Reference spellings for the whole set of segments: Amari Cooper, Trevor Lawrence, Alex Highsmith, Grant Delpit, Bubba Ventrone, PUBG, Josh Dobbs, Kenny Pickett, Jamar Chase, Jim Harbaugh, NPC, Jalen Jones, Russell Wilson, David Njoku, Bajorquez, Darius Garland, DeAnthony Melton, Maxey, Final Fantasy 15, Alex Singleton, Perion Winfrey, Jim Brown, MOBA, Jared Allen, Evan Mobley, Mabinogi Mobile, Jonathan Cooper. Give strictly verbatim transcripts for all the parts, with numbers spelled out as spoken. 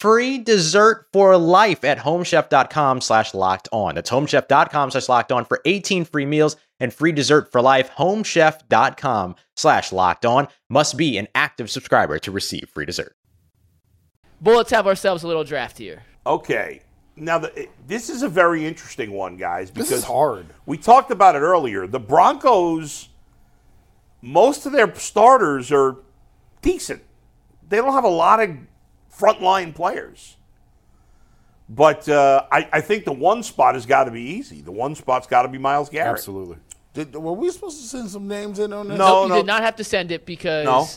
free dessert for life at homechef.com slash locked on. That's homechef.com slash locked on for eighteen free meals and free dessert for life. Homechef.com slash locked on. Must be an active subscriber to receive free dessert. But let's have ourselves a little draft here. Okay. Now, the, this is a very interesting one, guys, because this is hard. We talked about it earlier. The Broncos, most of their starters are decent. They don't have a lot of frontline players. But uh, I, I think the one spot has got to be easy. The one spot's got to be Miles Garrett. Absolutely. Did, were we supposed to send some names in on that? No, nope, no. You did not have to send it because no.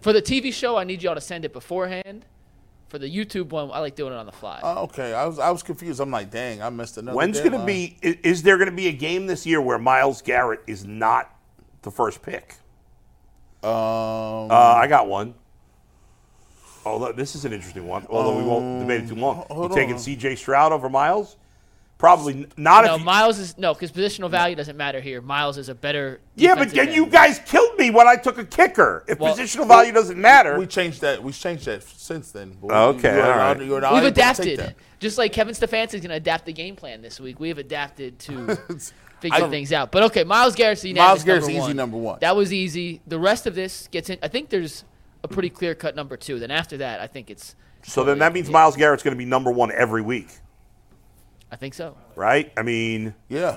For the T V show, I need y'all to send it beforehand. For the YouTube one, I like doing it on the fly. Uh, okay. I was I was confused. I'm like, dang, I missed another When's going to be – is there going to be a game this year where Miles Garrett is not the first pick? Um, uh, I got one. Although this is an interesting one, although um, we won't debate it too long. You taking C J. Stroud over Miles? Probably not. No, if you, Miles is no, because positional value doesn't matter here. Miles is a better. Yeah, but then you guys killed me when I took a kicker. If well, positional value doesn't matter, we, we changed that. We changed that since then. Boy. Okay, you're all right. You're We've adapted, just like Kevin Stefanski is going to adapt the game plan this week. We have adapted to figure things out. But okay, Miles Garrett's the Miles Garrett's number easy one. number one. That was easy. The rest of this gets in. I think there's a pretty clear-cut number two. Then after that, I think it's... So then that means Miles Garrett's going to be number one every week. I think so. Right? I mean... Yeah.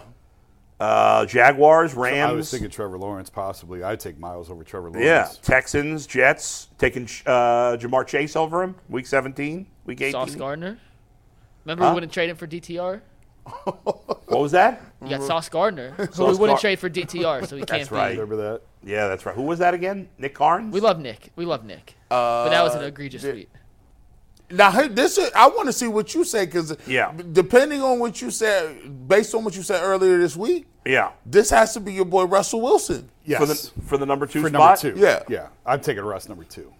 Uh, Jaguars, Rams... So I was thinking Trevor Lawrence, possibly. I'd take Miles over Trevor Lawrence. Yeah. Texans, Jets, taking uh, Jamar Chase over him, week seventeen, week eighteen. Sauce Gardner. Remember huh? we wouldn't trade him for D T R? What was that? You got Sauce Gardner, who so we wouldn't Gar- trade for D T R, so he can't that's right. be. Remember that? Yeah, that's right. Who was that again? Nick Carnes? We love Nick. We love Nick. Uh, but that was an egregious did, tweet. Now, hey, this is, I want to see what you say, because yeah. depending on what you said, based on what you said earlier this week, yeah, this has to be your boy Russell Wilson. Yes. For the, for the number two for spot? For number two. Yeah. Yeah. I'd take it Russ number two.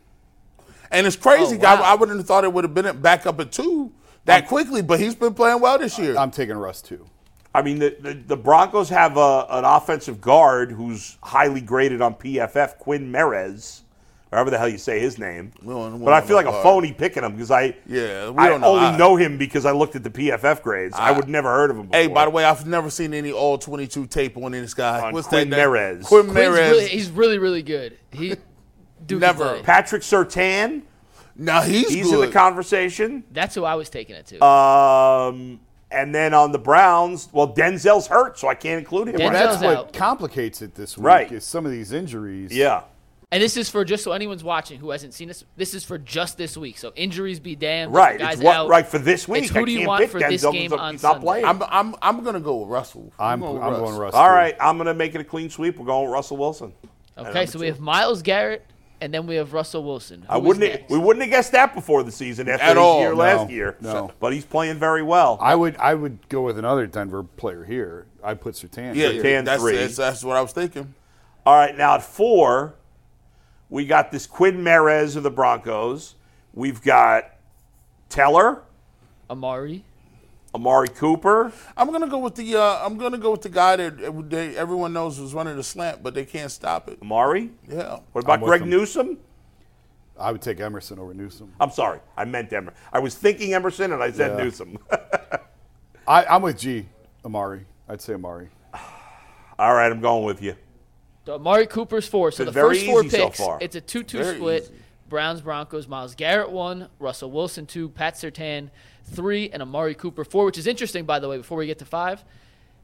And it's crazy. Oh, wow. I, I wouldn't have thought it would have been back up at two that I'm, quickly, but he's been playing well this year. I'm taking Russ too. I mean, the, the, the Broncos have a, an offensive guard who's highly graded on P F F, Quinn Meinerz, however the hell you say his name. We don't, we but I feel like a guard. phony picking him because I yeah, we I don't know only I, know him because I looked at the P F F grades. I, I would never heard of him before. Hey, by the way, I've never seen any all twenty-two tape on this guy. On What's Quinn that Meinerz. Quinn Meinerz. Really, he's really, really good. He Never. Patrick Surtain. No, he's He's good. in the conversation. That's who I was taking it to. Um... And then on the Browns, well, Denzel's hurt, so I can't include him. Denzel's That's what out. complicates it this week right. is some of these injuries. Yeah. And this is for just so anyone's watching who hasn't seen this. This is for just this week. So injuries be damned. Right. Guys it's what, out. Right for this week. It's who I do you want for Denzel this game on Sunday? I'm I'm I'm gonna go with Russell. I'm, I'm going I'm Russell. Going Russell. All right. I'm gonna make it a clean sweep. We're going with Russell Wilson. Okay. So two. we have Miles Garrett. And then we have Russell Wilson. I wouldn't. We wouldn't have guessed that before the season after At all. Year, no, last year. No. But he's playing very well. I would. I would go with another Denver player here. I put Surtain. Yeah, Surtain that's, three. That's, that's what I was thinking. All right, now at four, we got this Quinn Meinerz of the Broncos. We've got Teller, Amari, Amari Cooper. I'm gonna go with the uh, I'm gonna go with the guy that they, everyone knows was running the slant, but they can't stop it. Amari. Yeah. What about Greg him. Newsome? I would take Emerson over Newsome. I'm sorry, I meant Emerson. I was thinking Emerson, and I said yeah. Newsome. I, I'm with G. Amari. I'd say Amari. All right, I'm going with you. So Amari Cooper's four. So it's the first four picks, so it's a two-two very split. Easy. Browns, Broncos, Miles Garrett one, Russell Wilson two, Pat Surtain three, and Amari Cooper four, which is interesting, by the way, before we get to five.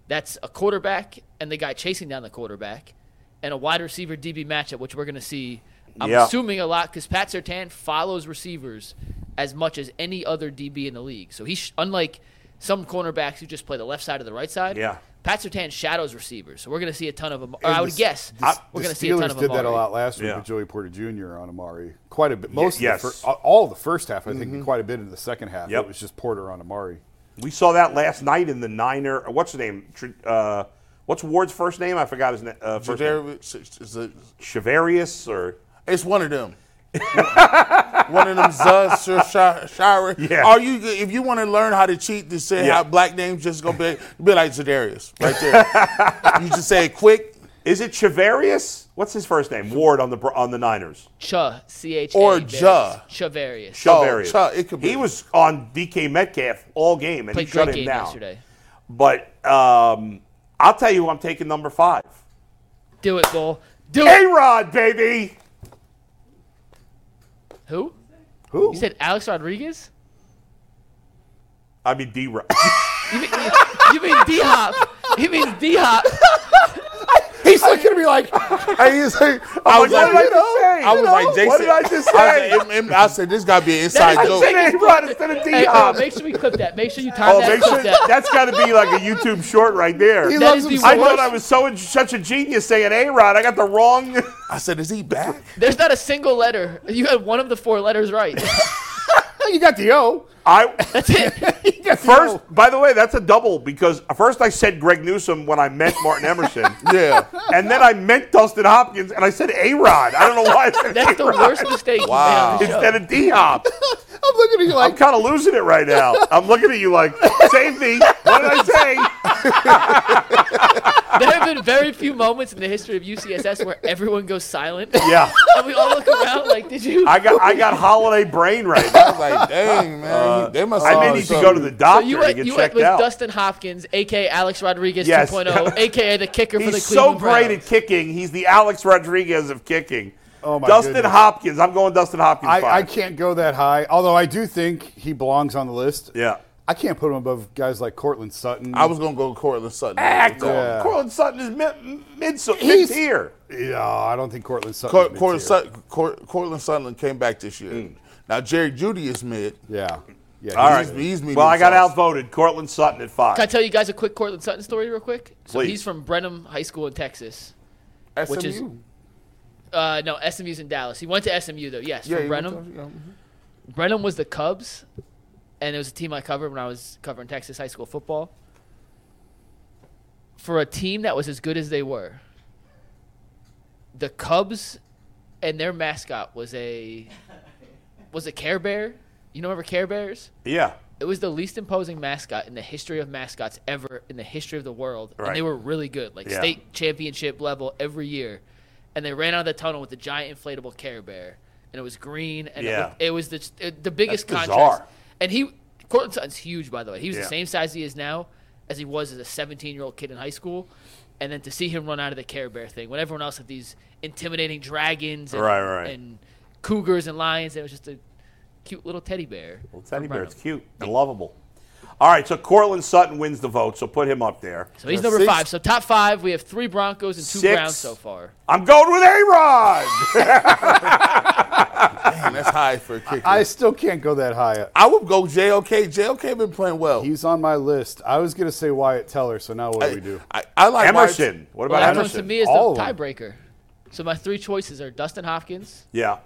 That's a quarterback and the guy chasing down the quarterback and a wide receiver D B matchup, which we're going to see, I'm yeah. assuming, a lot because Pat Surtain follows receivers as much as any other D B in the league. So he's sh- unlike some cornerbacks who just play the left side or the right side. Yeah. Pat Surtain shadows receivers, so we're going to see a ton of them. I would the, guess the, we're going to see a ton of them. Did Amari. That a lot last week yeah. with Joey Porter Junior on Amari, quite a bit. Most yes. of the fir- all the first half, I mm-hmm. think, quite a bit in the second half. Yep. It was just Porter on Amari. We saw that last night in the Niner. What's the name? Uh, what's Ward's first name? I forgot his uh, first Chavar- name. Is it Charvarius or it's one of them. One of them Zuz, Sir Shire. Shire. Yeah. Are you, if you want to learn how to cheat, to say yeah. how black names just go be, be like Zedarius right there. You just say it quick. Is it Charvarius? What's his first name? Ward on the on the Niners. Ch C H A or Ja Charvarius. Charvarius. Oh, Ch- it could be. He was on D K Metcalf all game and played he shut him down yesterday. But um, I'll tell you, I'm taking number five. Do it, Bull. Do it, A-Rod, baby. Who? Who? You said Alex Rodriguez? I mean D-Rod. you mean, you mean D-Hop. He means D-Hop. He's looking at me like, he's like, I was like, you know, I was like, Jason. What did I just say? I, like, I said, this got to be an inside joke. A-Rod instead of D-Hop. Hey, oh, make sure we clip that. Make sure you time oh, that. Make sure, that. That's got to be like a YouTube short right there. He loves the I thought I was so such a genius saying A-Rod. I got the wrong. I said, is he back? There's not a single letter. You had one of the four letters right. You got the O. I, that's it. First, O. By the way, that's a double because first I said Greg Newsome when I meant Martin Emerson. Yeah. And then I meant Dustin Hopkins and I said A-Rod. I don't know why I said that's A-Rod. The worst mistake wow. you made on the show. Instead of D-Hop. I'm looking at you like. I'm kind of losing it right now. I'm looking at you like, save me. What did I say? There have been very few moments in the history of U C S S where everyone goes silent. Yeah. And we all look around like, did you? I got I got holiday brain right now. I was like, dang, man. Uh, they must I may need something. To go to the doctor so you went, and get you checked went with out. Dustin Hopkins, a k a. Alex Rodriguez yes. two point oh, a k a the kicker for the Cleveland Browns. He's so great at kicking. He's the Alex Rodriguez of kicking. Oh my Dustin goodness. Hopkins. I'm going Dustin Hopkins. I, I can't go that high, although I do think he belongs on the list. Yeah. I can't put him above guys like Courtland Sutton. I was going to go with Courtland Sutton. Ah, yeah. Courtland Sutton is mid-tier. Mid, mid yeah, I don't think Courtland Sutton Cor- is Courtland Sutton, Cor- Courtland Sutton came back this year. Mm. Now, Jerry Jeudy is mid. Yeah. Yeah, all right. He's, he's well, I got sauce. Outvoted. Courtland Sutton at five. Can I tell you guys a quick Courtland Sutton story real quick? So Please. He's from Brenham High School in Texas. S M U? Which is, uh, no, S M U's in Dallas. He went to S M U, though. Yes, yeah, from Brenham. To, yeah. mm-hmm. Brenham was the Cubs, and it was a team I covered when I was covering Texas high school football. For a team that was as good as they were, the Cubs and their mascot was a was a Care Bear. You know, remember Care Bears? Yeah. It was the least imposing mascot in the history of mascots ever in the history of the world. Right. And they were really good, like yeah. state championship level every year. And they ran out of the tunnel with the giant inflatable Care Bear. And it was green. And yeah. it, was, it was the it, the biggest That's contrast. Bizarre. And he – Courtland Sutton's huge, by the way. He was yeah. the same size he is now as he was as a seventeen-year-old kid in high school. And then to see him run out of the Care Bear thing when everyone else had these intimidating dragons and, right, right. and cougars and lions, it was just a – cute little teddy bear. Little teddy bear. It's cute and lovable. All right, so Courtland Sutton wins the vote, so put him up there. So he's number Six. five. So top five, we have three Broncos and two Six. Browns so far. I'm going with A-Rod. Damn, that's high for a kicker. I still can't go that high. I would go J L K. J L K been playing well. He's on my list. I was going to say Wyatt Teller, so now what I, do we do? I, I like Emerson. What about well, Emerson? Emerson to me is All the tiebreaker. So my three choices are Dustin Hopkins. Yeah.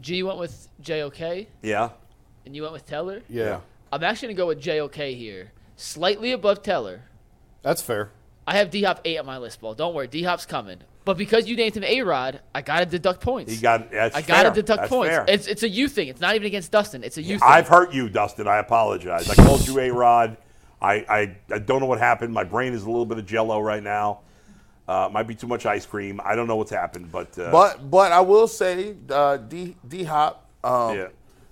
G went with J O K. Yeah. And you went with Teller? Yeah. I'm actually going to go with J O K here. Slightly above Teller. That's fair. I have D-Hop eight on my list, Ball. Don't worry. D-Hop's coming. But because you named him A-Rod, I got to deduct points. You got, that's I got to deduct that's points. Fair. It's it's a you thing. It's not even against Dustin. It's a you yeah, thing. I've hurt you, Dustin. I apologize. I called you A-Rod. I, I, I don't know what happened. My brain is a little bit of jello right now. Uh, might be too much ice cream. I don't know what's happened, but uh, but but I will say uh, D D Hop. Um, yeah.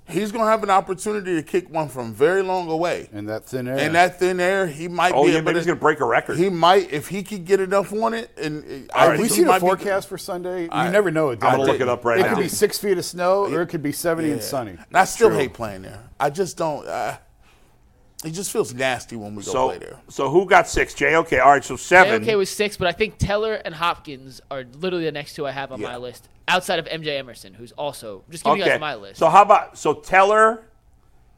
He's going to have an opportunity to kick one from very long away. In that thin air. In that thin air, he might oh, be yeah, able to. Oh, maybe he's going to break a record. He might, if he could get enough on it. And I, right, we so see the forecast be, for Sunday. You I, never know. I'm going to look it up right it now. It could be six feet of snow, or it could be seventy yeah. and sunny. And I still True. hate playing there. I just don't. Uh, it just feels nasty when we go so, play there. So who got six? J O K. All right, so seven. J O K was six, but I think Teller and Hopkins are literally the next two I have on yeah. my list. Outside of M J Emerson, who's also just giving okay. you guys my list. So how about so Teller,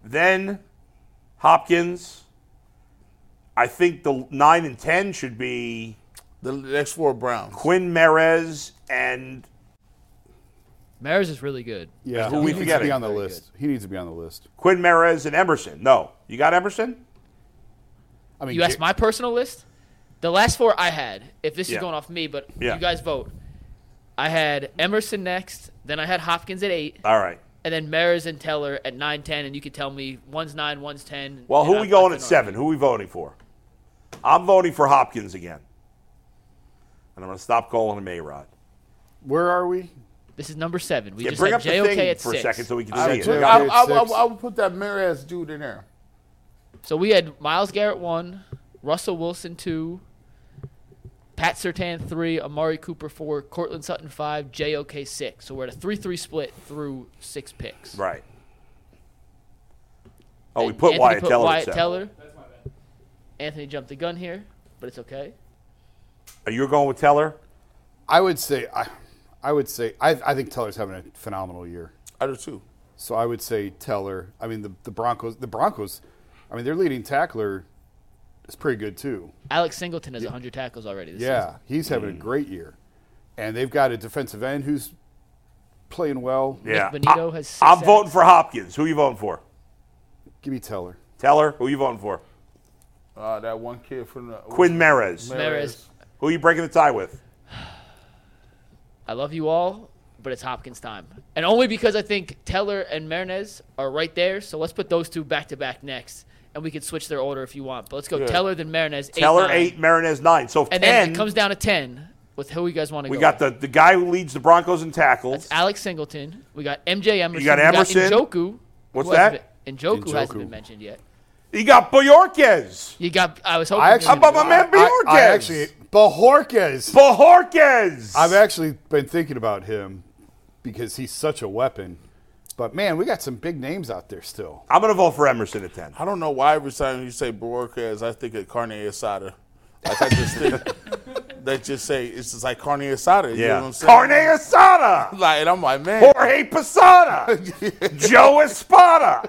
then Hopkins. I think the nine and ten should be the next four Browns. Quinn Meinerz and Meinerz is really good. Yeah, who we forget to be on the list. Good. He needs to be on the list. Quinn Meinerz and Emerson. No, you got Emerson. I mean, you asked my personal list. The last four I had. If this yeah. is going off me, but yeah. you guys vote. I had Emerson next, then I had Hopkins at eight. All right. And then Meinerz and Teller at nine, ten, and you could tell me one's nine, one's ten. Well, who are we going at seven? Who are we voting for? I'm voting for Hopkins again. And I'm going to stop calling him A-Rod. Where are we? This is number seven. We yeah, just bring had up J O K the thing at for six. A second so we can I see it. I, I, I, I would put that Meinerz dude in there. So we had Miles Garrett one, Russell Wilson two, Pat Surtain, three, Amari Cooper, four, Courtland Sutton, five, J O K, six. So we're at a three three split through six picks. Right. Oh, and we put Anthony Wyatt, put Teller, Wyatt Teller. That's my bad. Anthony jumped the gun here, but it's okay. Are you going with Teller? I would say I, I would say I, I think Teller's having a phenomenal year. I do too. So I would say Teller. I mean the, the Broncos the Broncos, I mean their leading tackler is pretty good too. Alex Singleton has yeah. one hundred tackles already this yeah, season. He's having mm. a great year. And they've got a defensive end who's playing well. Yeah. Nick Benito I, has six I'm sacks. Voting for Hopkins. Who are you voting for? Give me Teller. Teller, who are you voting for? Uh, that one kid from the Quinn Meinerz. Meinerz. Who are you breaking the tie with? I love you all, but it's Hopkins time. And only because I think Teller and Meinerz are right there, so let's put those two back-to-back next. And we can switch their order if you want. But let's go yeah. Teller, then Meinerz, eight, Teller, nine. eight, Meinerz, nine. So and ten, then it comes down to ten with who you guys want to go. We got the, the guy who leads the Broncos in tackles. That's Alex Singleton. We got M J Emerson. You got Emerson. We got Njoku. What's that? Been, Njoku, Njoku hasn't been mentioned yet. You got Bajorquez. You got – I was hoping – I actually, about my man Bajorquez. I, I actually – Bajorquez. Bajorquez. I've actually been thinking about him because he's such a weapon. But, man, we got some big names out there still. I'm going to vote for Emerson at ten. I don't know why every time you say Bajorquez, I think of carne asada. Like, I just think they just say it's just like carne asada. You yeah. know what I'm saying? Carne asada! Like, and I'm like, man. Jorge Posada. Joe Espada.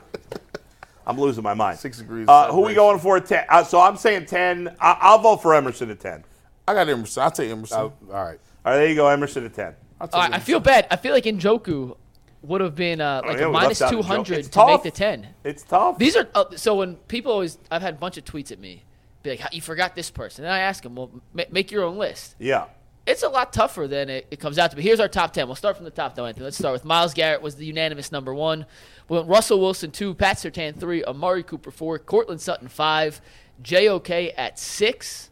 I'm losing my mind. Six degrees. Uh, who are we going for at ten? Uh, so I'm saying ten. I- I'll vote for Emerson at ten. I got Emerson. I'll take Emerson. Uh, all right. All right, there you go. Emerson at ten. I'll take uh, I feel bad. I feel like Njoku would have been uh, like oh, yeah, a minus two hundred to tough. make the ten. It's tough. These are uh, so when people always – I've had a bunch of tweets at me. Be like, you forgot this person. And I ask them, well, ma- make your own list. Yeah. It's a lot tougher than it, it comes out to be. Here's our top ten. We'll start from the top, though, Anthony. Let's start with Myles Garrett was the unanimous number one. We went Russell Wilson, two. Pat Surtain, three. Amari Cooper, four. Courtland Sutton, five. J O K at six.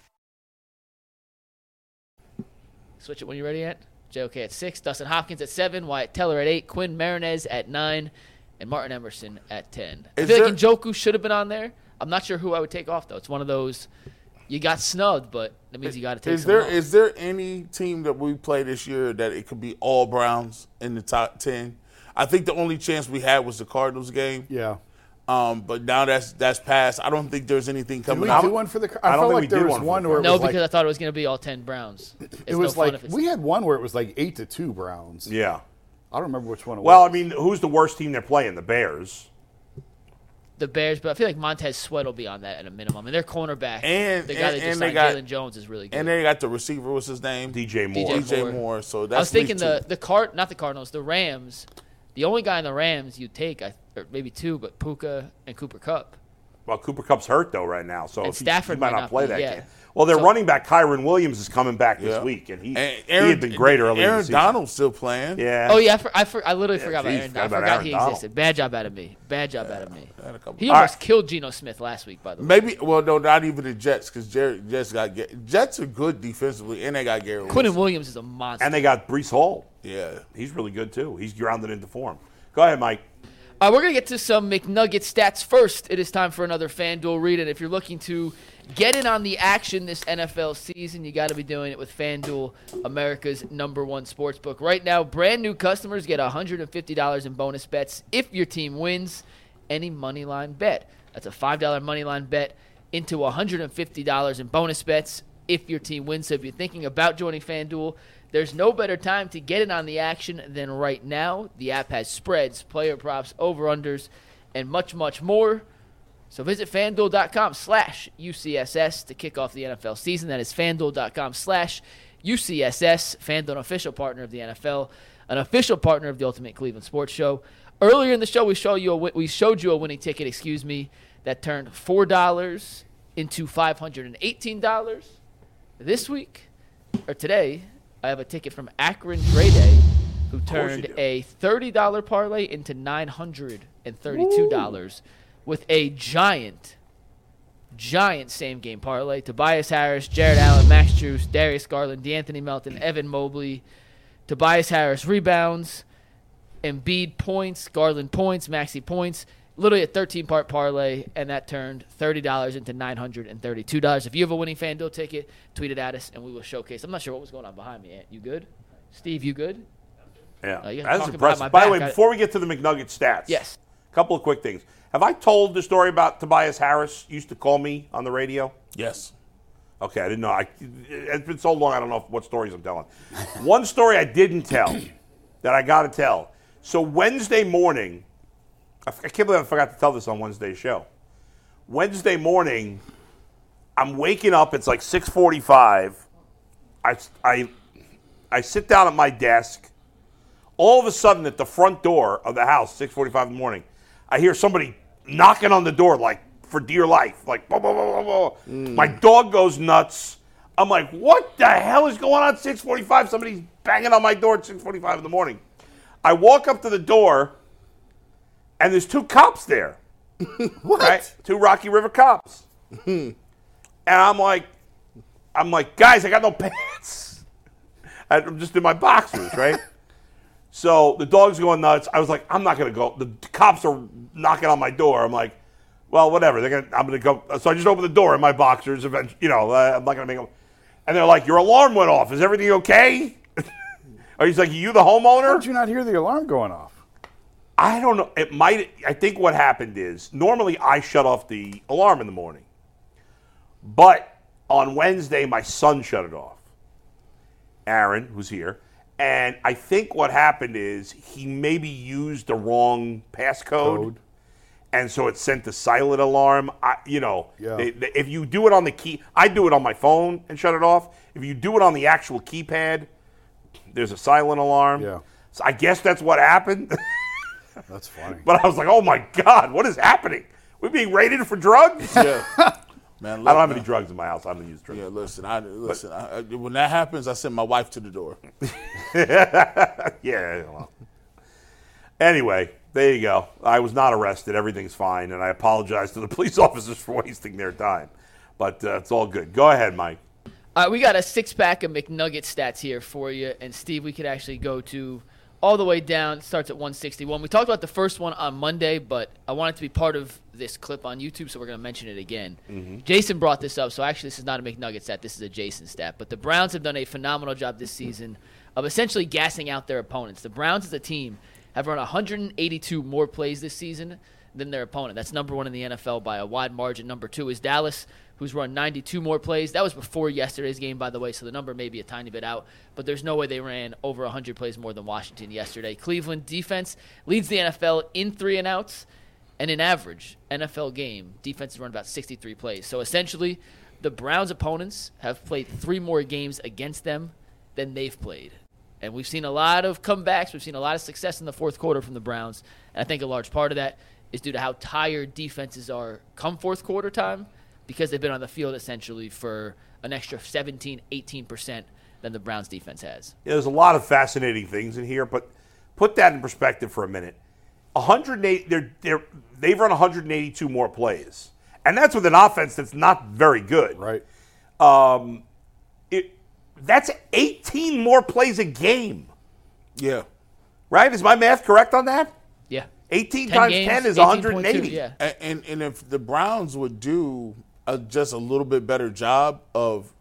Switch it when you're ready, Ant. J O K at six, Dustin Hopkins at seven, Wyatt Teller at eight, Quinn Meinerz at nine, and Martin Emerson at ten. Is I feel there... like Njoku should have been on there. I'm not sure who I would take off, though. It's one of those you got snubbed, but that means you got to take is there, off. Is there any team that we play this year that it could be all Browns in the top ten? I think the only chance we had was the Cardinals game. Yeah. Um, but now that's that's passed. I don't think there's anything coming out. Did we do one for the – I, I felt like there was one where it was no, because like, I thought it was going to be all ten Browns. It's it was no like – we had one where it was like eight to two Browns. Yeah. I don't remember which one it was. Well, I mean, who's the worst team they're playing? The Bears. the Bears, but I feel like Montez Sweat will be on that at a minimum. And their cornerback, and, the guy and, that just signed, Jalen Jones, is really good. And they got the receiver, what's his name? D J Moore. D J Moore. So that's I was thinking the, the Card, not the Cardinals, the Rams. The only guy in the Rams you'd take, I, or maybe two, but Puka and Cooper Kupp. Well, Cooper Kupp's hurt, though, right now. So he, he might not play that game. Well, their so, running back, Kyron Williams, is coming back this yeah. week, and he, and Aaron, he had been great earlier Aaron Donald's still playing. Yeah. Oh, yeah, I, for, I, for, I literally yeah, forgot geez, about Aaron Donald. I forgot Aaron he Donald. existed. Bad job out of me. Bad job yeah, out of me. He almost right. killed Geno Smith last week, by the way. Maybe, well, no, not even the Jets, because Jets got – Jets are good defensively, and they got Garrett Wilson. Quinn Williams is a monster. And they got Breece Hall. Yeah. He's really good, too. He's grounded into form. Go ahead, Mike. All right, we're going to get to some McNugget stats first. It is time for another FanDuel read, and if you're looking to get in on the action this N F L season, you got to be doing it with FanDuel, America's number one sportsbook. Right now, brand new customers get one hundred fifty dollars in bonus bets if your team wins any moneyline bet. That's a five dollar moneyline bet into one hundred fifty dollars in bonus bets if your team wins. So if you're thinking about joining FanDuel, there's no better time to get in on the action than right now. The app has spreads, player props, over-unders, and much, much more. So visit FanDuel.com slash UCSS to kick off the N F L season. That is FanDuel.com slash UCSS. FanDuel, an official partner of the N F L, an official partner of the Ultimate Cleveland Sports Show. Earlier in the show, we, show you a, we showed you a winning ticket, excuse me, that turned four dollars into five hundred eighteen dollars. This week, or today, I have a ticket from Akron Dre Day, who turned a thirty dollar parlay into nine hundred thirty-two dollars with a giant, giant same-game parlay. Tobias Harris, Jared Allen, Max Juice, Darius Garland, DeAnthony Melton, Evan Mobley, Tobias Harris rebounds, Embiid points, Garland points, Maxey points. Literally a thirteen-part parlay, and that turned thirty dollars into nine hundred thirty-two dollars. If you have a winning FanDuel ticket, tweet it at us, and we will showcase. I'm not sure what was going on behind me, Ant. You good? Steve, you good? Yeah. Uh, That's impressive. By the way, before we get to the McNugget stats, yes, a couple of quick things. Have I told the story about Tobias Harris used to call me on the radio? Yes. Okay, I didn't know. I, it's been so long, I don't know what stories I'm telling. One story I didn't tell that I got to tell. So Wednesday morning – I can't believe I forgot to tell this on Wednesday's show. Wednesday morning, I'm waking up. It's like six forty-five. I, I, I sit down at my desk. All of a sudden, at the front door of the house, six forty-five in the morning, I hear somebody knocking on the door, like, for dear life. Like, blah, blah, blah, blah, blah. Mm. My dog goes nuts. I'm like, what the hell is going on at six forty-five? Somebody's banging on my door at six forty-five in the morning. I walk up to the door. And there's two cops there. What? Right? Two Rocky River cops. And I'm like, I'm like, guys, I got no pants. I'm just in my boxers, right? So the dog's going nuts. I was like, I'm not going to go. The cops are knocking on my door. I'm like, well, whatever. They're gonna, I'm going to go. So I just opened the door in my boxers. Eventually, you know, uh, I'm not going to make them. And they're like, your alarm went off. Is everything okay? Or he's like, are you the homeowner? How did you not hear the alarm going off? I don't know. It might. I think what happened is normally I shut off the alarm in the morning. But on Wednesday, my son shut it off. Aaron, who's here. And I think what happened is he maybe used the wrong passcode. Code. And so it sent the silent alarm. I, you know, yeah. they, they, if you do it on the key, I do it on my phone and shut it off. If you do it on the actual keypad, there's a silent alarm. Yeah. So I guess that's what happened. That's funny. But I was like, oh, my God, what is happening? We're being raided for drugs? Yeah. Man, look, I don't have man. any drugs in my house. I don't use drugs. Yeah, listen, I, listen but, I, when that happens, I send my wife to the door. Yeah. Well. Anyway, there you go. I was not arrested. Everything's fine, and I apologize to the police officers for wasting their time. But uh, it's all good. Go ahead, Mike. All right, we got a six-pack of McNugget stats here for you. And, Steve, we could actually go to – all the way down, starts at one sixty-one. We talked about the first one on Monday, but I wanted to be part of this clip on YouTube, so we're going to mention it again. Mm-hmm. Jason brought this up, so actually this is not a McNugget stat. This is a Jason stat. But the Browns have done a phenomenal job this season of essentially gassing out their opponents. The Browns as a team have run one hundred eighty-two more plays this season than their opponent. That's number one in the N F L by a wide margin. Number two is Dallas, who's run ninety-two more plays. That was before yesterday's game, by the way, so the number may be a tiny bit out, but there's no way they ran over one hundred plays more than Washington yesterday. Cleveland defense leads the N F L in three and outs, And in average N F L game, defenses run about sixty-three plays. So essentially, the Browns' opponents have played three more games against them than they've played. And we've seen a lot of comebacks. We've seen a lot of success in the fourth quarter from the Browns. And I think a large part of that is due to how tired defenses are come fourth quarter time, because they've been on the field essentially for an extra seventeen, eighteen percent than the Browns defense has. Yeah, there's a lot of fascinating things in here, but put that in perspective for a minute. one hundred eight they're, they're, they've run one hundred eighty-two more plays. And that's with an offense that's not very good. Right. Um, it, that's eighteen more plays a game. Yeah. Right? Is my math correct on that? Yeah. eighteen times games, ten is one hundred eighty. Yeah. And, and and if the Browns would do a, just a little bit better job of,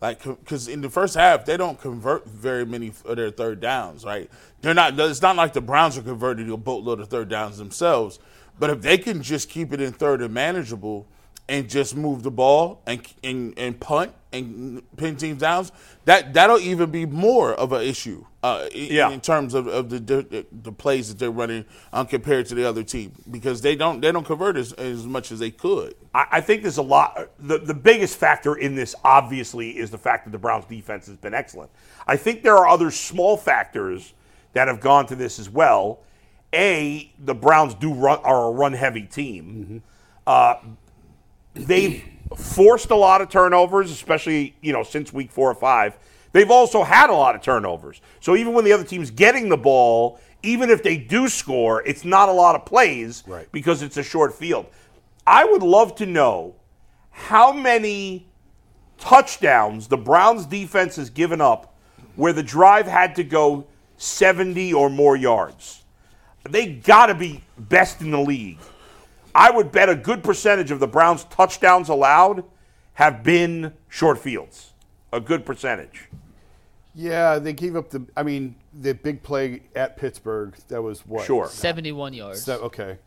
like, because in the first half, they don't convert very many of their third downs, right? They're not. It's not like the Browns are converting a boatload of third downs themselves. But if they can just keep it in third and manageable and just move the ball and and, and punt and pin teams down, that, that'll even be more of an issue uh, in, yeah. in terms of, of the, the the plays that they're running um, compared to the other team, because they don't they don't convert as, as much as they could. I, I think there's a lot. The, the biggest factor in this, obviously, is the fact that the Browns' defense has been excellent. I think there are other small factors that have gone to this as well. A, the Browns do run, are a run-heavy team. Mm-hmm. Uh, they've forced a lot of turnovers, especially, you know, since week four or five. They've also had a lot of turnovers. So even when the other team's getting the ball, even if they do score, it's not a lot of plays right. because it's a short field. I would love to know how many touchdowns the Browns defense has given up where the drive had to go seventy or more yards. They got to be best in the league. I would bet a good percentage of the Browns' touchdowns allowed have been short fields. A good percentage. Yeah, they gave up the, I mean, the big play at Pittsburgh, that was what? Sure. seventy-one yards. So, okay.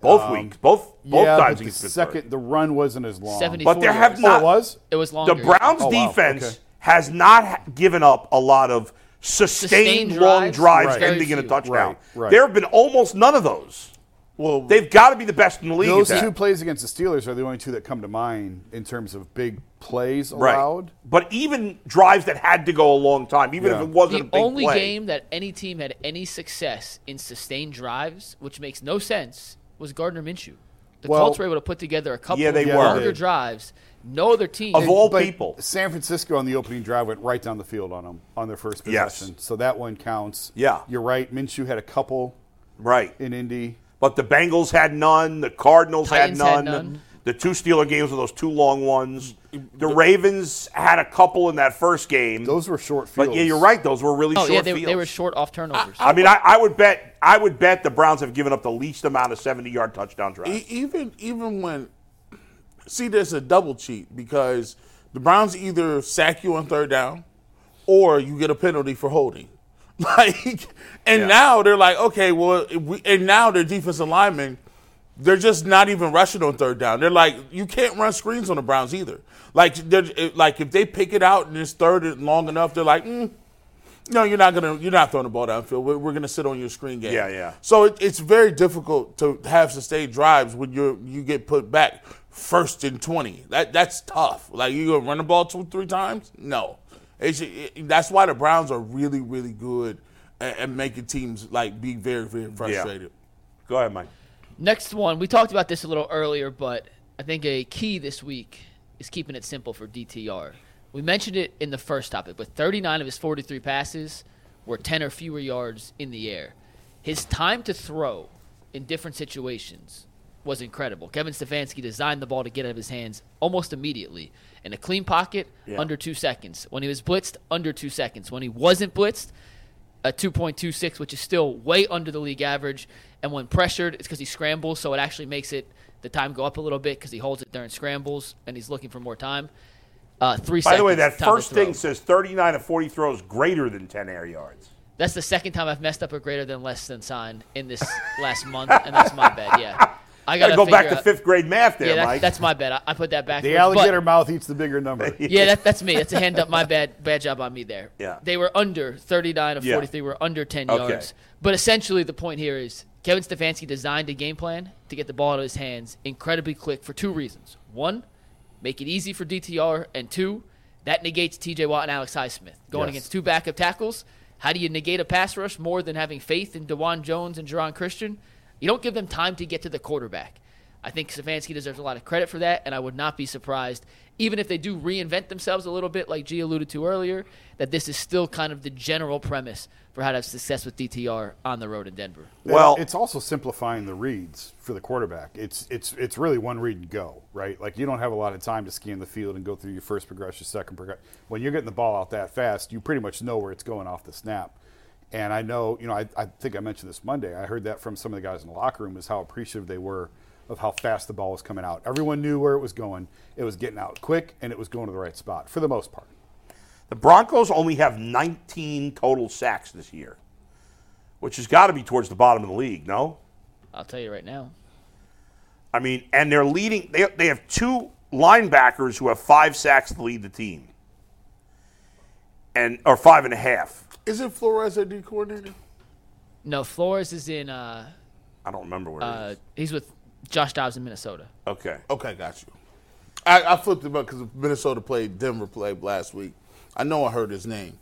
Both um, weeks. Both both yeah, times against Pittsburgh. Second, the run wasn't as long. seventy-four but there have yards. Not. Oh, it was? It was longer. The Browns' oh, wow. defense okay. has not given up a lot of Sustained, sustained long drives, drives right. ending in a touchdown. Right. Right. There have been almost none of those. Well, they've got to be the best in the league. Those at that. Two plays against the Steelers are the only two that come to mind in terms of big plays allowed. Right. But even drives that had to go a long time, even yeah. if it wasn't the a big play. The only game that any team had any success in sustained drives, which makes no sense, was Gardner Minshew. The well, Colts were able to put together a couple yeah, of longer yeah, drives. No other team. Of all but people. San Francisco on the opening drive went right down the field on them on their first possession. Yes. So that one counts. Yeah. You're right. Minshew had a couple right. in Indy. But the Bengals had none. The Cardinals had none. had none. The two Steeler games were those two long ones. The Ravens had a couple in that first game. Those were short fields. But yeah, you're right. Those were really oh, short yeah, they, fields. They were short off turnovers. I, I mean, I, I would bet I would bet the Browns have given up the least amount of seventy-yard touchdown drives. Even, even when – see, there's a double cheat because the Browns either sack you on third down or you get a penalty for holding. Like, and yeah. now they're like, okay, well, we, and now their defensive linemen, they're just not even rushing on third down. They're like, you can't run screens on the Browns either. Like, like if they pick it out and it's third and long enough, they're like, mm, no, you're not gonna, you're not throwing the ball downfield. We're, we're gonna sit on your screen game. Yeah, yeah. So it, it's very difficult to have sustained drives when you you get put back. First and twenty. That that's tough. Like, you gonna run the ball two, three times? No. It's, it, that's why the Browns are really, really good at, at making teams like be very, very frustrated. Yeah. Go ahead, Mike. Next one. We talked about this a little earlier, but I think a key this week is keeping it simple for D T R. We mentioned it in the first topic, but thirty-nine of his forty-three passes were ten or fewer yards in the air. His time to throw in different situations was incredible. Kevin Stefanski designed the ball to get out of his hands almost immediately. In a clean pocket, yeah. under two seconds. When he was blitzed, under two seconds. When he wasn't blitzed, a two point two six, which is still way under the league average. And when pressured, it's because he scrambles, so it actually makes it the time go up a little bit because he holds it during scrambles and he's looking for more time. Uh, three By seconds. By the way, that first thing says thirty-nine of forty throws greater than ten air yards. That's the second time I've messed up a greater than less than sign in this last month, and that's my bad, yeah. I gotta, gotta go back out. to fifth grade math there, yeah, that, Mike. That's my bad. I, I put that back. The alligator but, mouth eats the bigger number. yeah, that, that's me. That's a hand up. My bad. Bad job on me there. Yeah. They were under thirty-nine of yeah. forty-three. Were under ten okay. yards. But essentially, the point here is Kevin Stefanski designed a game plan to get the ball out of his hands incredibly quick for two reasons. One, make it easy for D T R, and two, that negates T J Watt and Alex Highsmith. Going yes. against two backup tackles, how do you negate a pass rush more than having faith in DeJuan Jones and Jerron Christian? You don't give them time to get to the quarterback. I think Stefanski deserves a lot of credit for that, and I would not be surprised, even if they do reinvent themselves a little bit, like G alluded to earlier, that this is still kind of the general premise for how to have success with D T R on the road in Denver. Well, it's also simplifying the reads for the quarterback. It's it's it's really one read and go, right? Like, you don't have a lot of time to scan the field and go through your first progression, second progression. When you're getting the ball out that fast, you pretty much know where it's going off the snap. And I know, you know, I, I think I mentioned this Monday. I heard that from some of the guys in the locker room, was how appreciative they were of how fast the ball was coming out. Everyone knew where it was going. It was getting out quick, and it was going to the right spot for the most part. The Broncos only have nineteen total sacks this year, which has got to be towards the bottom of the league, no? I'll tell you right now. I mean, and they're leading. They, they have two linebackers who have five sacks to lead the team, and or five and a half. Isn't Flores their D coordinator? No, Flores is in uh, – I don't remember where uh, it is. He's with – Josh Dobbs in Minnesota. Okay. Okay, got you. I, I flipped him up because Minnesota played Denver played last week. I know I heard his name.